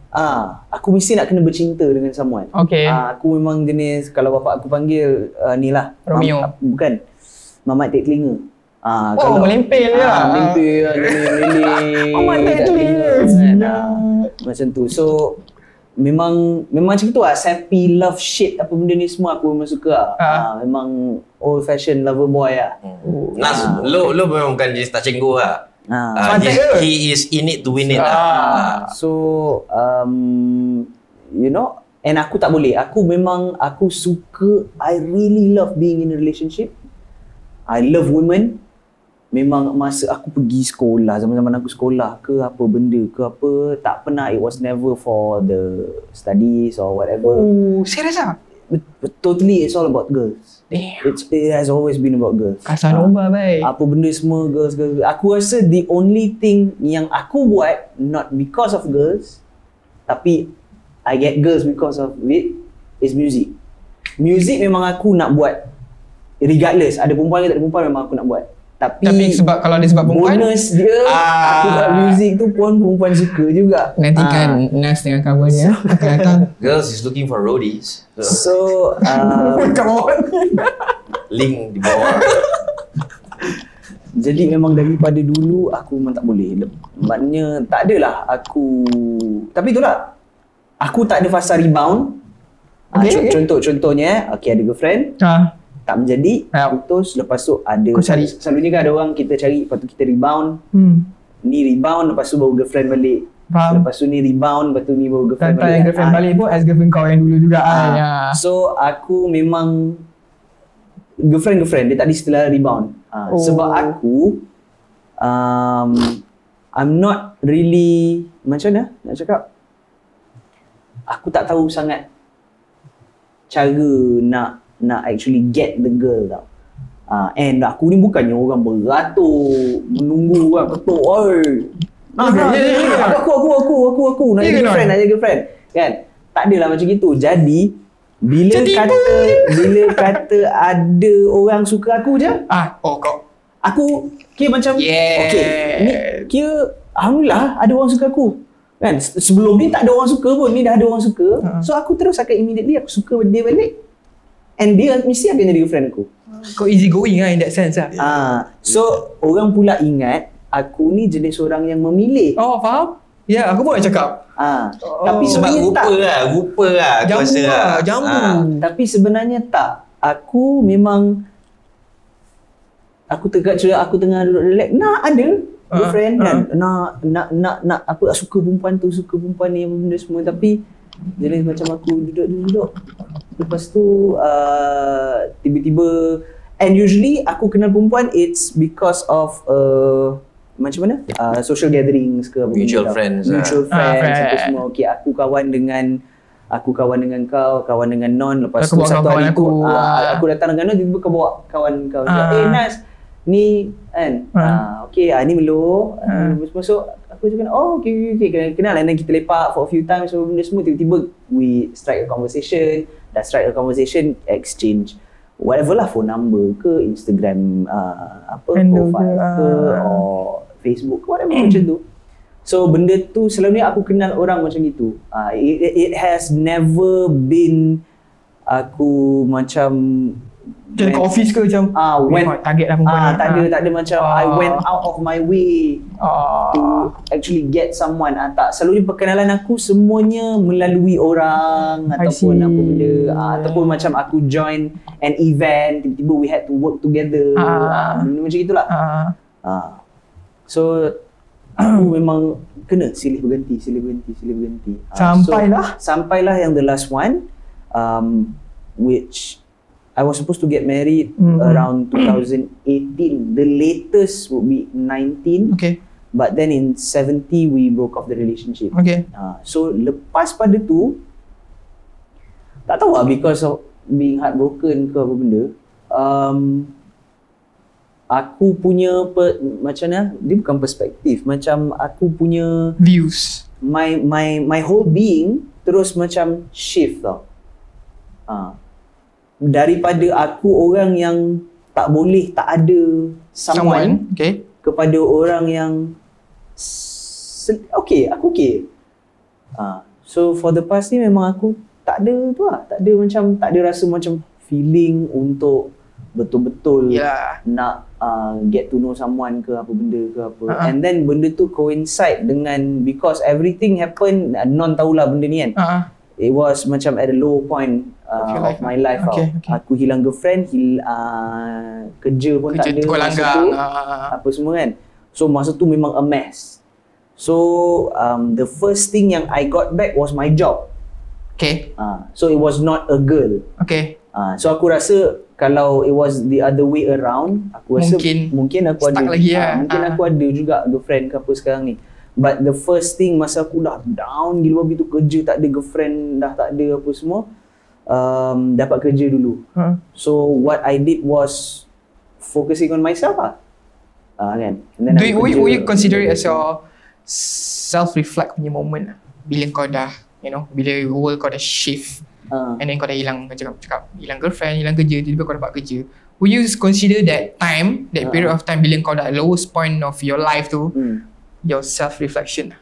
aku mesti nak kena bercinta dengan someone. Okay. Aku memang jenis, kalau bapak aku panggil ni lah Romeo, bukan Mamat tak telinga. Kalau melempel dia. Melempel lele. Mamat tak telinga. Macam tu. So memang macam tu lah. Sappy love shit apa benda ni semua aku memang suka lah. Memang old fashion lover boy lah. Nas, lo memang bukan jenis tak cenggu lah. He is in it to win it you know. And aku tak boleh, aku suka, I really love being in a relationship, I love women. Memang masa aku pergi sekolah, zaman-zaman aku sekolah ke apa benda ke apa, tak pernah, it was never for the studies or whatever. Oh, serius ah? Totally, it's all about girls. Damn. It has always been about girls. Casanova baik. Apa benda semua girls. Aku rasa the only thing yang aku buat not because of girls, tapi I get girls because of it, is music. Music memang aku nak buat regardless ada perempuan ke tak ada perempuan, memang aku nak buat. Tapi sebab kalau ada sebab perempuan bonus dia, aku buat music tu pun perempuan suka juga. Nanti kan Nas dengan kawannya akan datang. Girls is looking for roadies. So link di bawah. Jadi memang daripada dulu aku memang tak boleh. Maknanya tak adalah aku. Tapi itulah, aku tak ada fasa rebound. Okay. Contohnya okay, ada girlfriend. Tak menjadi, putus, lepas tu ada, selalunya kan ada orang kita cari, lepas tu kita rebound, ni rebound, lepas tu baru girlfriend balik. Faham. Lepas tu ni rebound, lepas tu ni baru girlfriend balik. Tanpa girlfriend balik pun, as girlfriend kau yang dulu juga. So aku memang, girlfriend, dia tak ada istilah rebound. Sebab aku, I'm not really, macam mana nak cakap, aku tak tahu sangat cara nak actually get the girl tau. And aku ni bukannya orang beratur menunggu orang ketuk, oi aku nak jadi girlfriend, kan, tak adalah macam gitu. Jadi bila kata ada orang suka aku je, aku kira macam okey ni, kira alhamdulillah ada orang suka aku kan. Sebelum ni tak ada orang suka pun, ni dah ada orang suka. So aku terus akan immediately aku suka dia balik. And dia mesti akan jadi girlfriend aku. Kau easy going lah in that sense lah. So orang pula ingat aku ni jenis orang yang memilih. Oh faham? Ya, aku pun nak cakap. Tapi sebab rupa lah jambu. Tapi sebenarnya tak. Aku memang, aku tegak cerita, aku tengah duduk relax, nak ada girlfriend kan. Nak apa, suka perempuan tu, suka perempuan ni, benda semua. Tapi jenis macam aku duduk. Lepas tu tiba-tiba, and usually aku kenal perempuan it's because of macam mana social gatherings ke, mutual friends apa semua. Okay, aku kawan dengan kawan dengan non. Lepas tu satu hari tu aku datang dengan non, tiba-tiba kau bawa kawan Nas ni kan, okay ni Melo masuk. Aku cakap okay kenal, and then kita lepak for a few times, so benda semua tiba-tiba we strike a conversation. Exchange whatever lah, phone number ke, Instagram profile ke, or Facebook ke, whatever macam tu. So benda tu selalunya aku kenal orang macam itu. It has never been aku macam ke office ke macam target lah perempuan. Tak ada macam I went out of my way to actually get someone. Tak, selalunya perkenalan aku semuanya melalui orang ataupun apa benda, ataupun macam aku join an event, tiba-tiba we had to work together. Macam itulah. So aku memang kena silih berganti. Sampailah yang the last one, which I was supposed to get married around 2018. The latest would be 19. Okay. But then in 70 we broke off the relationship. Okay. So lepas pada tu, tak tahu lah because of being heartbroken ke apa benda. Aku punya macam mana? Dia bukan perspektif. Macam aku punya views. My whole being terus macam shift tau. Daripada aku orang yang tak boleh, tak ada someone, okay, kepada orang yang aku okay. So for the past ni memang aku tak ada tu lah, tak ada rasa macam feeling untuk betul-betul nak get to know someone ke apa benda ke apa. And then benda tu coincide dengan, because everything happen, non tahulah benda ni kan. It was macam at a low point of my life. Okay. Aku hilang girlfriend, kerja pun tak ada, apa semua kan. So masa tu memang a mess. So the first thing yang I got back was my job. Okay. So it was not a girl. Okay. So aku rasa kalau it was the other way around, aku rasa mungkin aku ada lagi, mungkin aku ada juga girlfriend ke apa sekarang ni. But the first thing masa aku dah down gila babi tu, kerja tak ada, girlfriend dah tak ada apa semua, dapat kerja dulu. So what I did was focusing on myself lah. Kan? Do you, you consider it as your self-reflect punya moment bila kau dah, you know, bila world kau dah shift, and then kau dah hilang, cakap hilang girlfriend, hilang kerja, tiba-tiba kau dapat kerja. Would you consider that time, that period of time bila kau dah lowest point of your life tu, your self-reflection?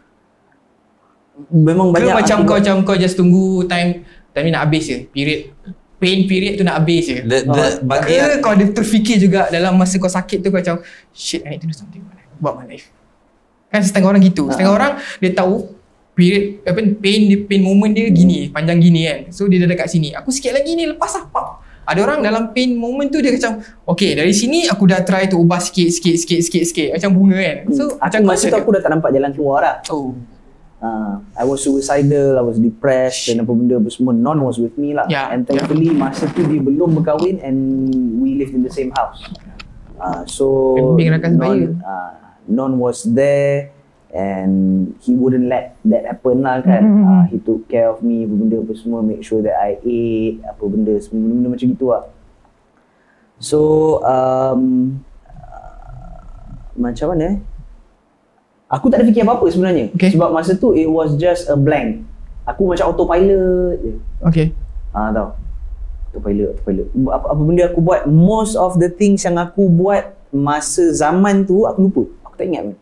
Memang banyak. Macam kau just tunggu time ni nak habis je, period, pain period tu nak habis je. Ke kau ada terfikir juga dalam masa kau sakit tu, kau macam, shit, I need to do something about my life. Kan setengah orang gitu, setengah orang dia tahu period, pain moment dia gini, panjang gini kan. So dia dah dekat sini, aku sikit lagi ni lepas lah, pop. Ada orang dalam pain moment tu dia macam, okay, dari sini aku dah try to ubah sikit macam bunga kan. So macam masa tu aku dah tak nampak jalan keluar lah. I was suicidal, I was depressed dan apa benda semua. Non was with me lah, and thankfully masa tu dia belum berkahwin and we lived in the same house. So non was there and he wouldn't let that happen lah kan. He took care of me, apa benda apa semua, make sure that I ate, apa benda semua, benda macam gitu lah. So macam mana aku tak ada fikir apa-apa sebenarnya, sebab masa tu it was just a blank. Aku macam autopilot je. Tau, autopilot apa benda aku buat. Most of the things yang aku buat masa zaman tu aku lupa, aku tak ingat pun.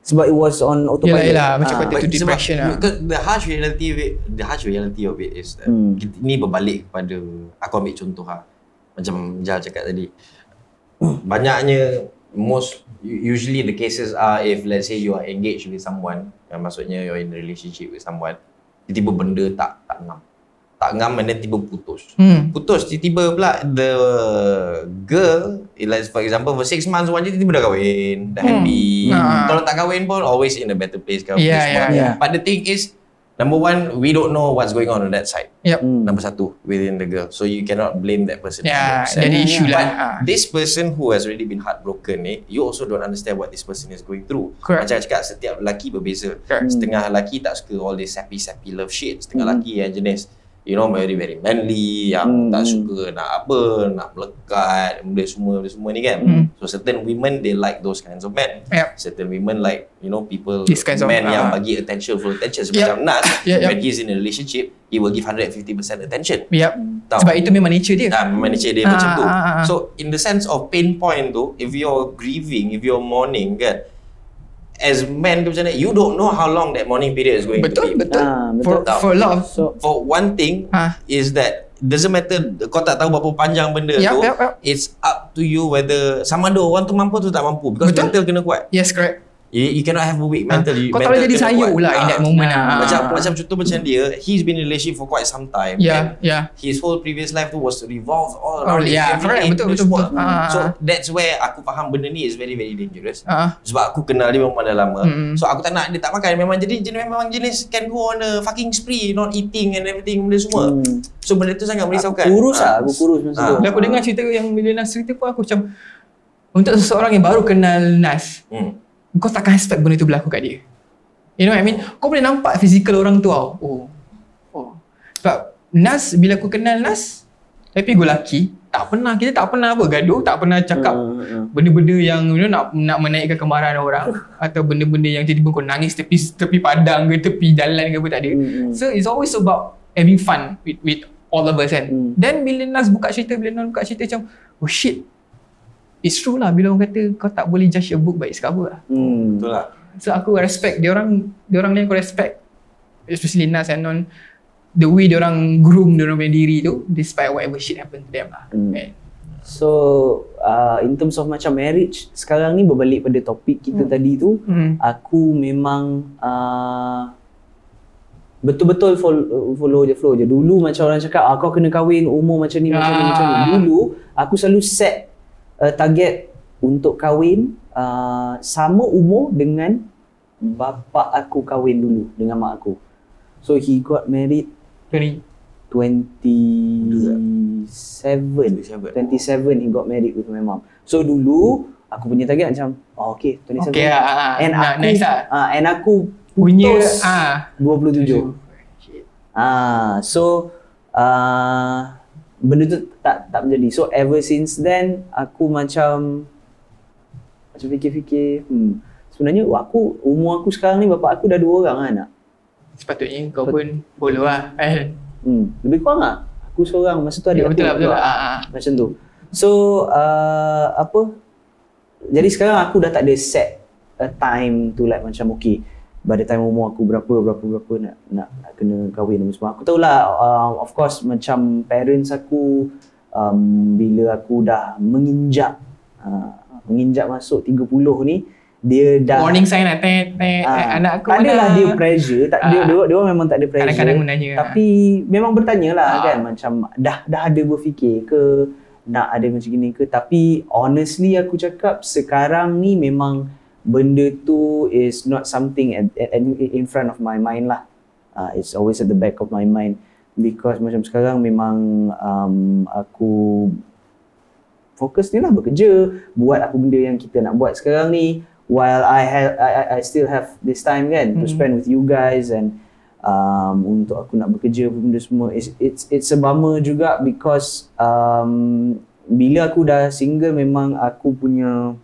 Sebab it was on autopilot. Yelah, macam kata tu depression lah. The harsh reality of it is that ini berbalik kepada, aku ambil contoh lah, macam Jal cakap tadi, banyaknya most usually the cases are if let's say you are engaged with someone, yang maksudnya you are in a relationship with someone, tiba-tiba benda tak ngam dan tiba putus. Putus tiba-tiba pula the girl, like for example for 6 months one je, tiba-tiba dah kahwin, dah happy. Kalau tak kahwin pun always in a better place kan. But the thing is, number one, we don't know what's going on that side. Number satu, within the girl. So you cannot blame that person. Jadi issue lah. But this person who has already been heartbroken ni, you also don't understand what this person is going through. Macam cakap, setiap lelaki berbeza. Setengah lelaki tak suka all this happy love shit. Setengah lelaki yang jenis, you know, very very manly, yang tak suka nak melekat, benda semua ni kan. So certain women, they like those kinds of men. Certain women like, you know, people, men yang bagi attention for attention. Macam Nas, when he's in a relationship, he will give 150% attention. Sebab itu memang nature dia. Memang nature dia macam tu. So in the sense of pain point tu, if you're grieving, if you're mourning kan, as men tu macam ni, you don't know how long that mourning period is going to be. Betul. For love. So, for one thing is that doesn't matter, kau tak tahu berapa panjang benda tu. It's up to you whether sama ada orang tu mampu tu tak mampu. Because mental kena kuat. Yes, correct. You cannot have a weak mental. Kau tak boleh jadi sayur lah in that moment. Macam contoh macam dia, he's been in a relationship for quite some time. His whole previous life tu was revolved all around. Betul. So that's where aku faham benda ni is very very dangerous. Sebab aku kenal dia memang dah lama. So aku tak nak dia tak makan. Memang jadi memang jenis can go on a fucking spree, not eating and everything, benda semua. So benda tu sangat merisaukan. Aku kurus masa tu. Bila aku dengar cerita yang Nas cerita pun, aku macam, untuk seseorang yang baru kenal Nas, kau takkan expect benda tu berlaku kat dia. You know what I mean? Kau boleh nampak fizikal orang tu tau. Oh. Sebab Nas, bila aku kenal Nas, tapi gue lelaki, kita tak pernah apa gaduh, tak pernah cakap benda-benda yang, you know, nak menaikkan kemarahan orang atau benda-benda yang tiba-tiba kau nangis tepi padang ke tepi jalan ke apa, tak ada. So it's always about having fun with all of us kan. Then bila Nas buka cerita macam, oh shit, it's true lah bila orang kata kau tak boleh judge a book by its cover lah. Betul lah. So aku respect dia orang ni, aku respect especially Nas and Non, the way dia orang groom dia orang punya diri tu despite whatever shit happen to them lah. So in terms of macam marriage, sekarang ni berbalik pada topik kita tadi tu, aku memang betul-betul follow je flow je. Dulu macam orang cakap kau kena kahwin umur macam ni. Dulu aku selalu set target untuk kahwin sama umur dengan bapa aku kahwin dulu dengan mak aku. So he got married 27 he got married with my mom. So dulu aku punya target macam okey 27. Okay, and aku nice, and aku putus 27. So benda tu tak menjadi. So ever since then aku macam fikir-fikir, sebenarnya umur aku sekarang ni bapa aku dah 2 orang anak. Sepatutnya kau pun follow lah. Lebih kurang lah. Aku seorang masa tu ada aku. Betul lah. Macam tu. So jadi sekarang aku dah tak ada set a time tu, like macam okay pada time umur aku berapa nak kena kahwin dan semua. Aku tahulah of course macam parents aku bila aku dah menginjak masuk 30 ni, dia dah warning sign lah, anak aku tak adalah dia pressure, tak dia memang tak ada pressure. Kadang-kadang menanya tapi memang bertanyalah kan macam dah ada berfikir ke nak ada macam gini ke. Tapi honestly aku cakap sekarang ni memang benda tu is not something in front of my mind lah. It's always at the back of my mind because macam sekarang memang aku fokus ni lah bekerja, buat apa benda yang kita nak buat sekarang ni while I still have this time kan to spend with you guys, and untuk aku nak bekerja benda semua. It's a bummer juga because bila aku dah single memang aku punya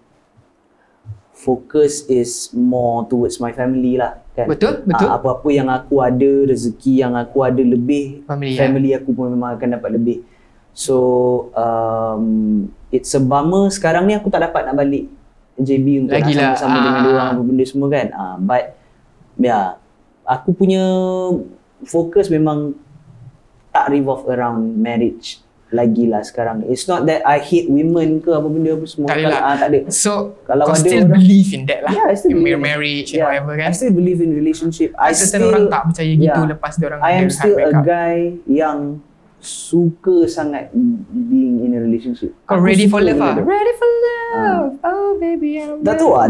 focus is more towards my family lah kan. Betul. Apa-apa yang aku ada, rezeki yang aku ada lebih, family aku pun memang akan dapat lebih. So it's a bummer sekarang ni aku tak dapat nak balik JB untuk nak sama-sama dengan diorang apa benda semua kan. But aku punya focus memang tak revolve around marriage lagi lah sekarang. It's not that I hate women ke apa benda apa semua. Tak ada. So kalau kau still believe in that lah. Yeah, I still believe in marriage and whatever kan. I still believe in relationship. Certain orang tak percaya gitu lepas diorang. I am still a guy yang suka sangat being in a relationship. Kau ready for love lah. Ready for love. Oh baby, I'm ready. Tak tahu lah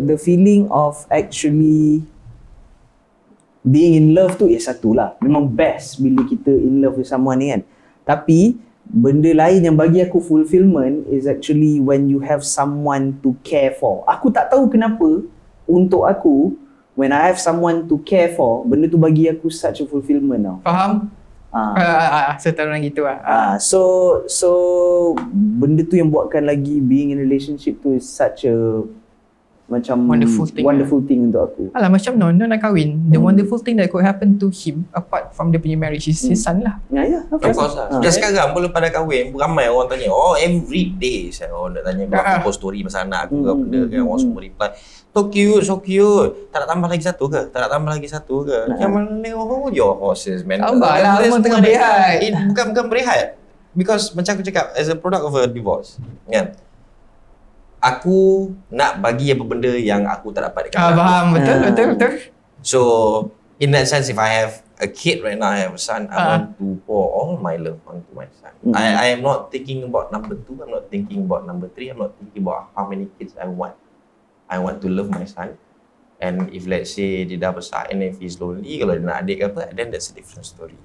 the feeling of actually being in love tu satu lah. Memang best bila kita in love with someone ni kan. Tapi benda lain yang bagi aku fulfillment is actually when you have someone to care for. Aku tak tahu kenapa, untuk aku when I have someone to care for, benda tu bagi aku such a fulfillment tau. Faham? Setara orang gitu lah. So benda tu yang buatkan lagi being in a relationship tu is such a macam wonderful thing untuk aku. Alah macam non nak kahwin, the wonderful thing that could happen to him apart from dia punya marriage is his son lah. Ya. Of course. Dah sekarang pun lepas dah kahwin, ramai orang tanya, every day saya nak tanya post story pasal anak aku ke benda kan, orang semua reply, so cute. Tak nak tambah lagi satu ke? Macam mana your horses man? Tambahlah, orang tengah berehat. Bukan berehat. Because macam aku cakap, as a product of a divorce kan, aku nak bagi apa benda yang aku tak dapat dekat aku. Faham, betul. So, in that sense, if I have a kid right now, I have a son, I want to pour all my love onto my son. I am not thinking about number 2, I'm not thinking about number 3, I'm not thinking about how many kids I want. I want to love my son. And if let's say dia dah besar and if he's lonely, kalau dia nak adik ke apa, then that's a different story.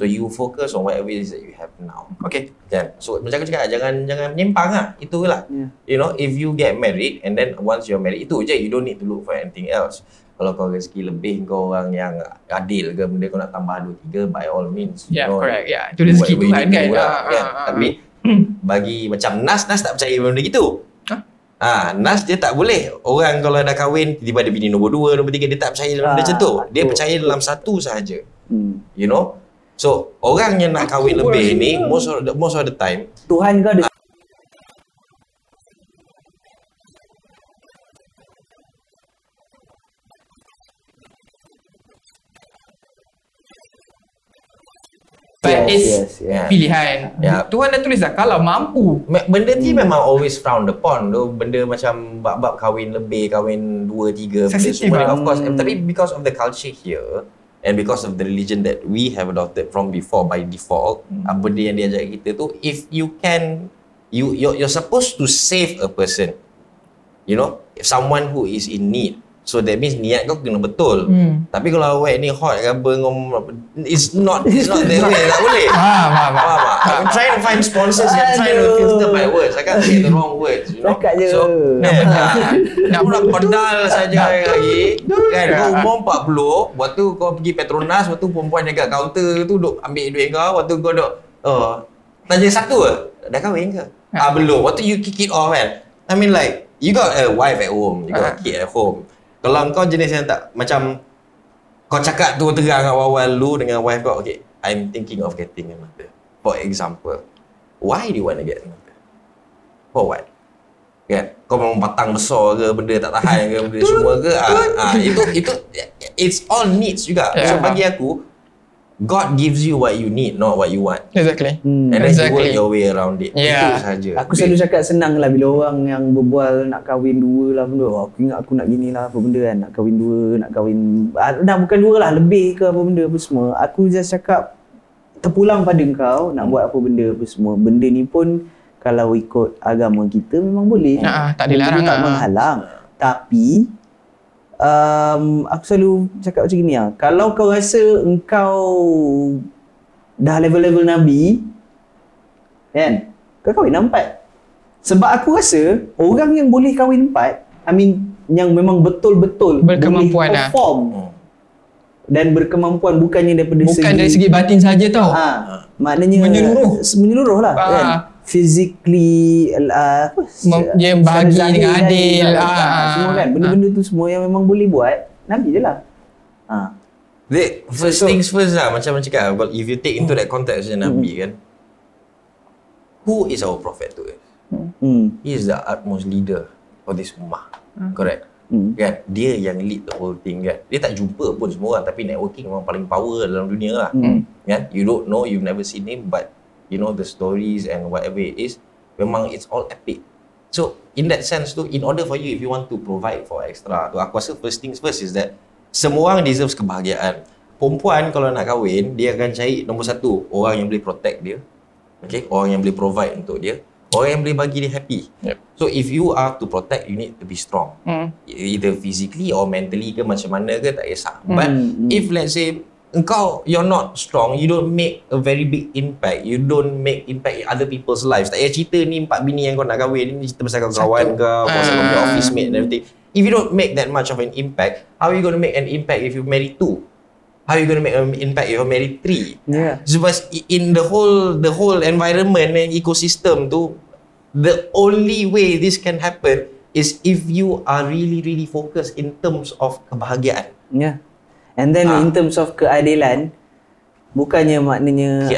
So you focus on whatever it is that you have now. Okay. Then, so macam aku cakap, jangan menyimpang lah. Itulah. Yeah. You know, if you get married and then once you're married, itu je. You don't need to look for anything else. Kalau kau rezeki lebih, kau orang yang adil ke benda, kau nak tambah 2-3, by all means. Yeah, you know, correct. Yeah, itu rezeki tu kan. Tapi bagi macam Nas tak percaya benda gitu. Nas dia tak boleh. Orang kalau dah kahwin tiba-tiba ada bini nombor 2, nombor 3, dia tak percaya dalam benda macam tu. Dia percaya dalam satu sahaja. You know? So, orang yang nak kahwin lebih ni most of the time Tuhan kau ada pilihan. Tuhan dah tulis dah kalau mampu. Benda ni memang always frowned upon. Benda macam bab-bab kahwin lebih, kahwin 2, 3, benda semua. Of course, tapi because of the culture here and because of the religion that we have adopted from before by default, benda yang diajak kita tu, if you can, you're supposed to save a person You know, if someone who is in need. So that means niat kau kena betul. Tapi kalau awak ni hot ke apa, it's not that way. Tak boleh. Faham. I'm trying to find sponsors. I'm trying to filter my words. I can't say the wrong words, you know. So nak pula pedal saja lagi. Kan kau umur 40, waktu kau pergi Petronas, waktu perempuan yang kat kaunter tu duk ambil duit kau, waktu kau duk tanya satu ke? Dah kahwin ke? Belum. Waktu you kick it off kan. I mean like, you got a wife at home, you got a kid at home. Kalau kau jenis yang tak, macam kau cakap tu terang awal-awal lu dengan wife kau, okay, I'm thinking of getting another. For example, why do you want to get another? For what? Kan? Kau memang batang besar ke, benda tak tahan ke, benda semua ke? Itu it's all needs juga. Yeah. So bagi aku, God gives you what you need, not what you want. Exactly. And then you work your way around it. Yeah. Itu saja. Aku selalu cakap senang lah bila orang yang berbual nak kahwin dua lah benda. Aku ingat aku nak gini lah apa benda kan. Nak kahwin dua, dah bukan dua lah, lebih ke apa benda apa semua. Aku just cakap terpulang pada kau nak buat apa benda apa semua. Benda ni pun kalau ikut agama kita memang boleh. Tak dilarang. Tak menghalang. Tapi aku selalu cakap macam gini lah. Kalau kau rasa engkau dah level-level Nabi kan, kau kahwin 4. Sebab aku rasa orang yang boleh kahwin 4, I mean yang memang betul-betul berkemampuan boleh perform dan berkemampuan bukannya daripada dari segi batin saja tau. Maknanya menyeluruh lah kan. Physically dia bahagi dengan adil semua kan, benda-benda tu semua yang memang boleh buat Nabi je lah. First things first lah, macam cakap, if you take into that context Nabi kan, who is our prophet to us? He is the utmost leader for this ummah. Correct kan, dia yang lead the whole thing kan. Dia tak jumpa pun semua orang, tapi networking memang paling power dalam dunia lah kan. You don't know, you've never seen him, but you know the stories and whatever it is, memang it's all epic. So in that sense tu, in order for you, if you want to provide for extra tu, aku rasa first things first is that semua orang deserves kebahagiaan. Perempuan kalau nak kahwin, dia akan cari nombor 1 orang yang boleh protect dia, okay, orang yang boleh provide untuk dia, orang yang boleh bagi dia happy. So if you are to protect, you need to be strong, either physically or mentally ke macam mana ke, tak kisah. But if let's say engkau, you're not strong, you don't make a very big impact, you don't make impact in other people's lives. Tak payah cerita ni 4 bini yang kau nak kahwin ni, cerita pasal kau kawan ke, pasal kau office mate and everything. If you don't make that much of an impact, how are you going to make an impact if you marry 2? How are you going to make an impact if you marry 3? Sebab in the whole environment and ecosystem tu, the only way this can happen is if you are really focused in terms of kebahagiaan. And then in terms of keadilan, bukannya maknanya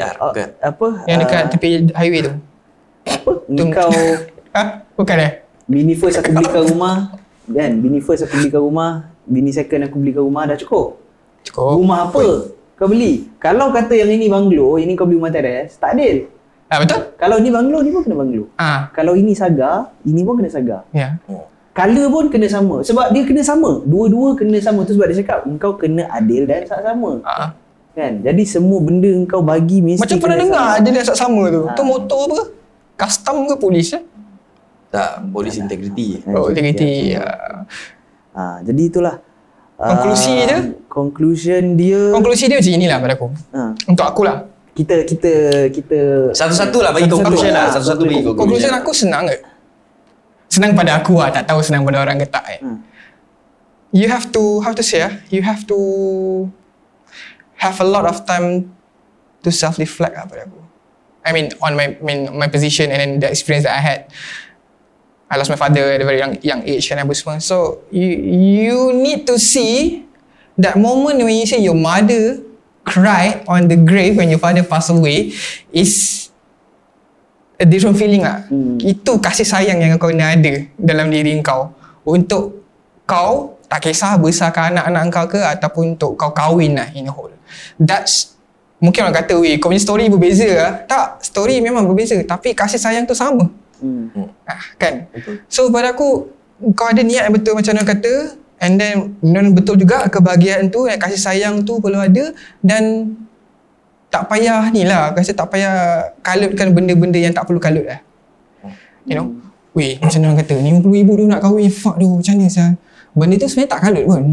apa yang dekat tepi highway tu apa engkau bukan bini first aku belikan rumah kan, bini second aku belikan rumah, dah cukup rumah apa kau beli. Kalau kata yang ini banglo, ini kau beli rumah teres, tak adil. Betul. Kalau ni banglo, ni pun kena banglo. Kalau ini sagar, ini pun kena sagar. Color pun kena sama. Sebab dia kena sama. Dua-dua kena sama. Tu sebab dia cakap engkau kena adil dan sama. Kan? Jadi semua benda engkau bagi mesti macam pernah dengar sama. Adil dan sama tu. Tu motor apa? Custom ke polis? Tak. Polis integrity. Integrity. Jadi itulah. Konklusi dia. Konklusi dia macam inilah pada aku. Untuk aku lah. Kita satu-satulah bagi konklusi lah. Satu-satu bagi konklusi. Konklusi aku senang ke? Senang pada aku lah, tak tahu senang pada orang ke tak kan. You have to, you have to have a lot of time to self-reflect lah pada aku. I mean on my position and then the experience that I had. I lost my father at a very young age and apa semua. So you need to see that moment when you see your mother cry on the grave when your father passed away is a different feeling lah. Itu kasih sayang yang kau kena ada dalam diri kau untuk kau, tak kisah besarkan anak-anak kau ke ataupun untuk kau kahwin lah in a whole. That's mungkin orang kata, weh, kau punya story berbeza lah. Tak, story memang berbeza, tapi kasih sayang tu sama. Kan? Betul. So pada aku, kau ada niat yang betul macam orang kata, and then betul juga kebahagiaan tu, kasih sayang tu perlu ada, dan tak payah ni lah, aku rasa tak payah kalutkan benda-benda yang tak perlu kalut lah. You know, weh macam orang kata RM50,000 dia nak kahwin, fuck dia macam ni sial. Benda tu sebenarnya tak kalut pun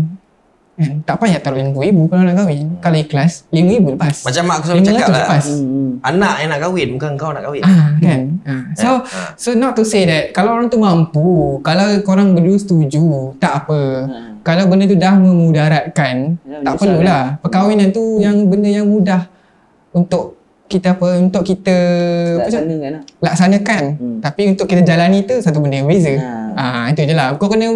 kan, tak payah taruh RM50,000 kalau nak kahwin. Kalau ikhlas RM5,000 lepas. Macam mak aku selalu cakap lah, anak yang nak kahwin bukan kau nak kahwin kan. So not to say that kalau orang tu mampu, kalau korang berdua setuju tak apa. Kalau benda tu dah memudaratkan tak perlulah. Perkahwinan tu yang benda yang mudah untuk kita apa, untuk kita laksanakan. Tapi untuk kita jalani tu satu benda yang beza. Itu je lah. Kau kena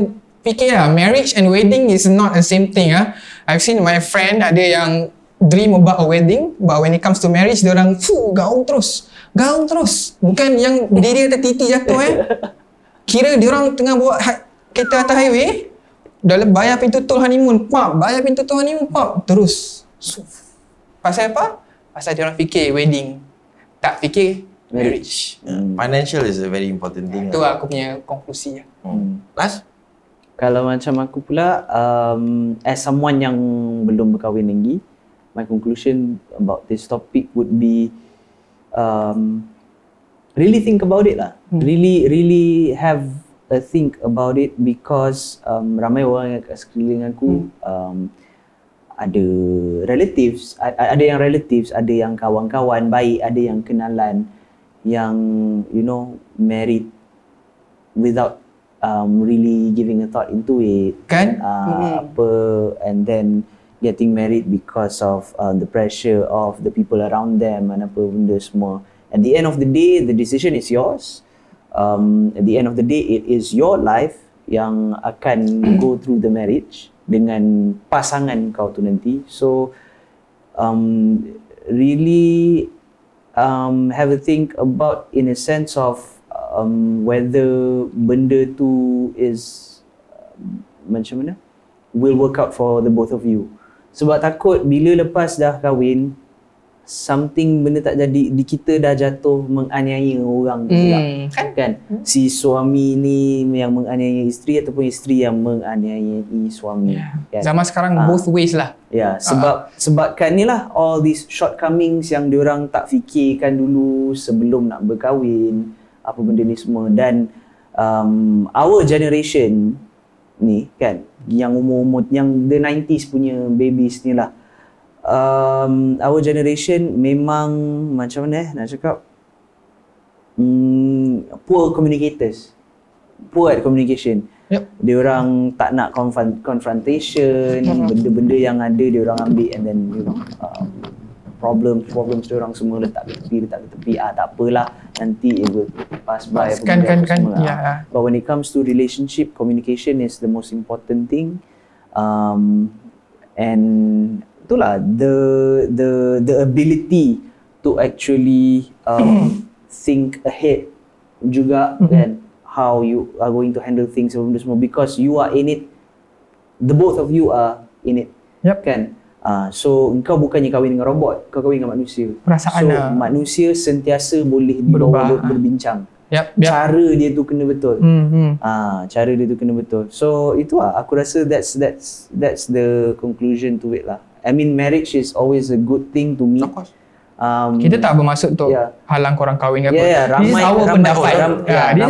fikir lah, marriage and wedding is not the same thing lah. I've seen my friend ada yang dream about a wedding, but when it comes to marriage diorang gaung terus. Bukan yang dia tertiti jatuh kira diorang tengah bawa kereta atas highway, dah bayar pintu tol honeymoon, terus. Pasal apa? Pasal diorang fikir wedding, tak fikir marriage. Financial is a very important thing. Itu lah aku punya konklusi lah. Last? Kalau macam aku pula, as someone yang belum berkahwin lagi, my conclusion about this topic would be really think about it lah. Really have a think about it, because ramai orang yang kat sekeliling aku ada relatives, ada yang kawan-kawan baik, ada yang kenalan yang you know married without really giving a thought into it kan, apa, and then getting married because of the pressure of the people around them and apa benda semua. At the end of the day, the decision is yours. At the end of the day, it is your life yang akan go through the marriage dengan pasangan kau tu nanti. So really have a think about in a sense of whether benda tu is macam mana will work out for the both of you. Sebab takut bila lepas dah kahwin something benda tak jadi, di kita dah jatuh menganiaya orang pula kan? Si suami ni yang menganiaya isteri ataupun isteri yang menganiayai suami kan? Zaman sekarang both ways lah sebabkan ni lah all these shortcomings yang diorang tak fikirkan dulu sebelum nak berkahwin apa benda ni semua. Dan our generation ni kan, yang umur-umur yang the 90s punya babies ni lah, our generation memang macam mana nak cakap, poor communicators, poor at communication. Diorang tak nak confrontation, benda-benda yang ada diorang ambil, and then you know, problems diorang semua letak ke tepi, tak apalah nanti it will pass by kan. But when it comes to relationship, communication is the most important thing, and itulah the ability to actually think ahead juga kan, how you are going to handle things sebelum semua, because you are in it, the both of you are in it kan. So engkau bukannya kahwin dengan robot, kau kahwin dengan manusia. Perasaan manusia sentiasa boleh dibawa berbincang. Cara dia tu kena betul. So itulah aku rasa that's the conclusion to it lah. I mean, marriage is always a good thing to me. Of course. Kita tak bermaksud untuk halang korang kahwin ke apa. This is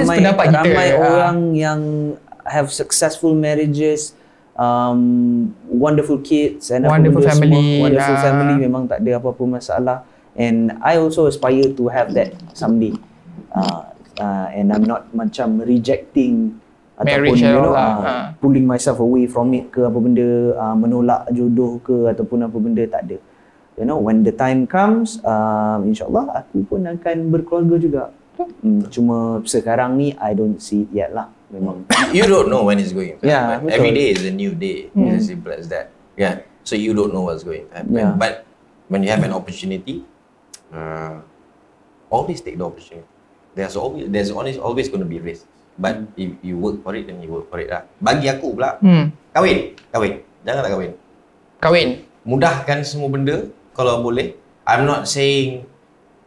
pendapat kita. Ramai orang yang have successful marriages, wonderful kids and wonderful family. Wonderful family memang tak ada apa-apa masalah. And I also aspire to have that someday. And I'm not macam rejecting marriage ataupun pulling myself away from it ke apa benda, menolak jodoh ke ataupun apa benda, tak ada. You know, when the time comes, insyaAllah aku pun akan berkeluarga juga. Cuma sekarang ni I don't see it yet lah. Memang you don't know when it's going to happen. Every day is a new day. It's as simple as that. Yeah. So you don't know what's going to happen. But when you have an opportunity, always take the opportunity. There's always going to be risk. But if you work for it, then you work for it lah. Bagi aku pula, kahwin. Janganlah kahwin. Mudahkan semua benda kalau boleh. I'm not saying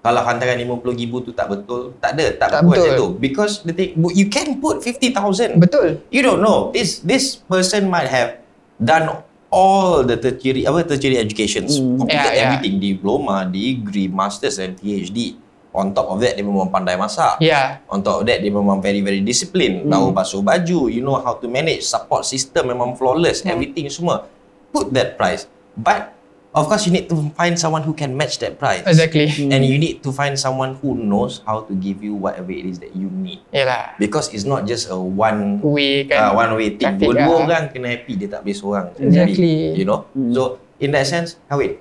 kalau hantaran 50,000 tu tak betul. Tak ada, tak buat macam tu. Because the thing, you can put 50,000. Betul. You don't know. This person might have done all the tertiary educations. Completed everything. Diploma, degree, masters and PhD. On top of that, dia memang pandai masak. Yeah. On top of that, dia memang very disciplined. Tahu basuh baju, you know how to manage, support system memang flawless, everything semua. Put that price. But of course, you need to find someone who can match that price. Exactly. And you need to find someone who knows how to give you whatever it is that you need. Yelah. Because it's not just a one way thing. Dua orang kena happy, dia tak boleh seorang. Exactly. You know. So in that sense, kahwin.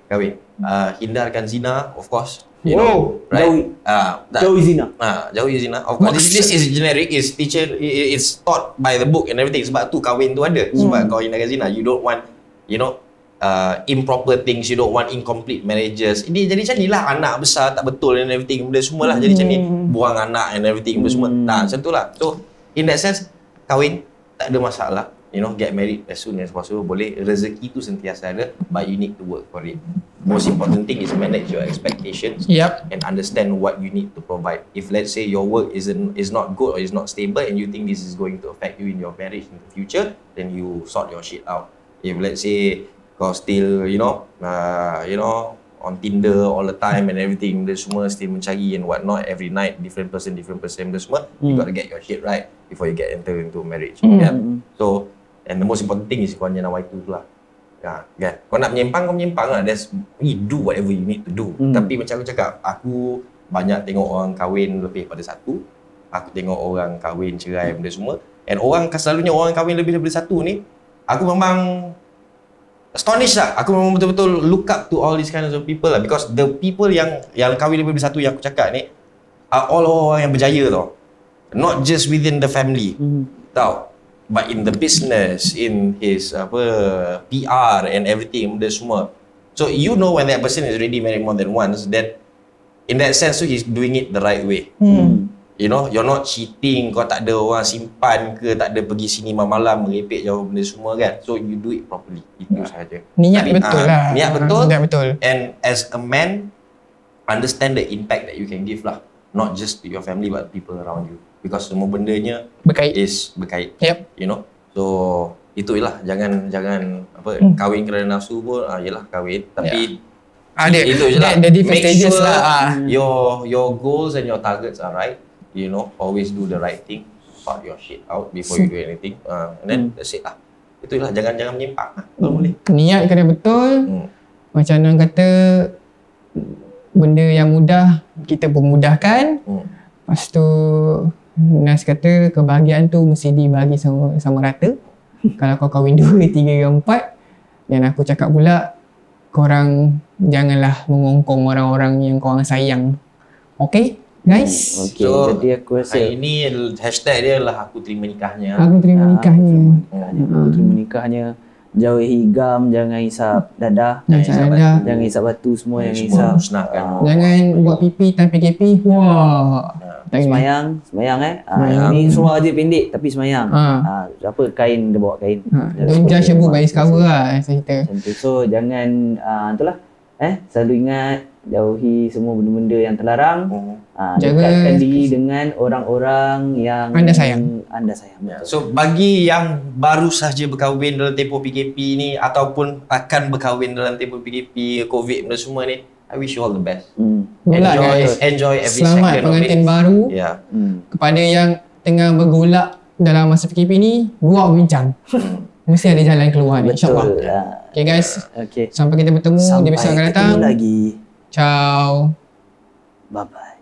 Hindarkan zina, of course. You know, right? Jauhi zina. Jauhi zina. Of course, this is generic. It's taught by the book and everything. Sebab tu kahwin tu ada. Sebab kau hindarkan zina. You don't want, you know, improper things. You don't want incomplete marriages. Ini jadi macam ni lah. Anak besar tak betul and everything. Benda semua lah. Jadi macam ni. Buang anak and everything. Benda semua. Macam tu lah. So, in that sense, kahwin tak ada masalah. You know, get married as soon as possible. Boleh. Rezeki tu sentiasa ada. But you need to work for it. Most important thing is manage your expectations and understand what you need to provide. If let's say your work is not good or is not stable and you think this is going to affect you in your marriage in the future, then you sort your shit out. If let's say kau still, you know, on Tinder all the time and everything, dia semua still mencari and what not, every night different person, dia semua, you got to get your shit right before you get enter into marriage. Yeah. So, and the most important thing is kau nak waitu tu lah. Kan? Kau nak menyimpang lah. You do whatever you need to do. Tapi macam aku cakap, aku banyak tengok orang kahwin lebih pada satu. Aku tengok orang kahwin cerai benda semua. And selalunya orang kahwin lebih daripada satu ni, aku memang astonished lah. Aku memang betul-betul look up to all these kinds of people lah. Because the people yang kahwin lebih daripada satu yang aku cakap ni are all orang yang berjaya tau. Not just within the family. Tau. But in the business, in his PR and everything, benda semua. So you know when that person is already married more than once, that in that sense, so he's doing it the right way. You know, you're not cheating. Kau tak ada orang simpan ke, tak ada pergi sini malam merepek jauh benda semua kan. So you do it properly. Itu sahaja. Niat betul. And as a man, understand the impact that you can give lah. Not just to your family, but people around you. Because semua bendanya berkait. Yep. You know. So itulah jangan kahwin kerana nafsu pun yalah kahwin, tapi itu je lah. Make sure your goals and your targets are right. You know, always do the right thing. Sort your shit out before you do anything. And then that's it lah. Itulah jangan menyimpang lah, kalau boleh. Niat kena betul. Macam orang kata benda yang mudah kita permudahkan. Lepas tu Nas kata kebahagiaan tu mesti dibagi sama rata. Kalau kau kahwin 2, 3, 4, dan aku cakap pula korang janganlah mengongkong orang-orang yang korang sayang. Okay guys? Okay, so jadi aku rasa hari ni hashtag dia lah aku terima nikahnya. Jauhi gam, jangan hisap dadah, jangan hisap batu, semua yang hisap. Jangan buat pipi tanpa PKP. Wah. Semayang ini surah je pendek tapi semayang. Kain dia bawa kain. Don't judge a book by its cover lah cerita. So jangan itulah. Selalu ingat jauhi semua benda-benda yang terlarang. Dekatkan diri dengan orang-orang yang anda sayang. Betul. So bagi yang baru sahaja berkahwin dalam tempoh PKP ni ataupun akan berkahwin dalam tempoh PKP, COVID dan semua ni, I wish you all the best. Enjoy every second of it. Selamat pengantin baru. Kepada yang tengah bergolak dalam masa PKP ni, buat bincang. Mesti ada jalan keluar ni, insya-Allah. Okay guys. Okay. Sampai kita bertemu di episod akan datang. Sampai ketemu lagi. Ciao. Bye bye.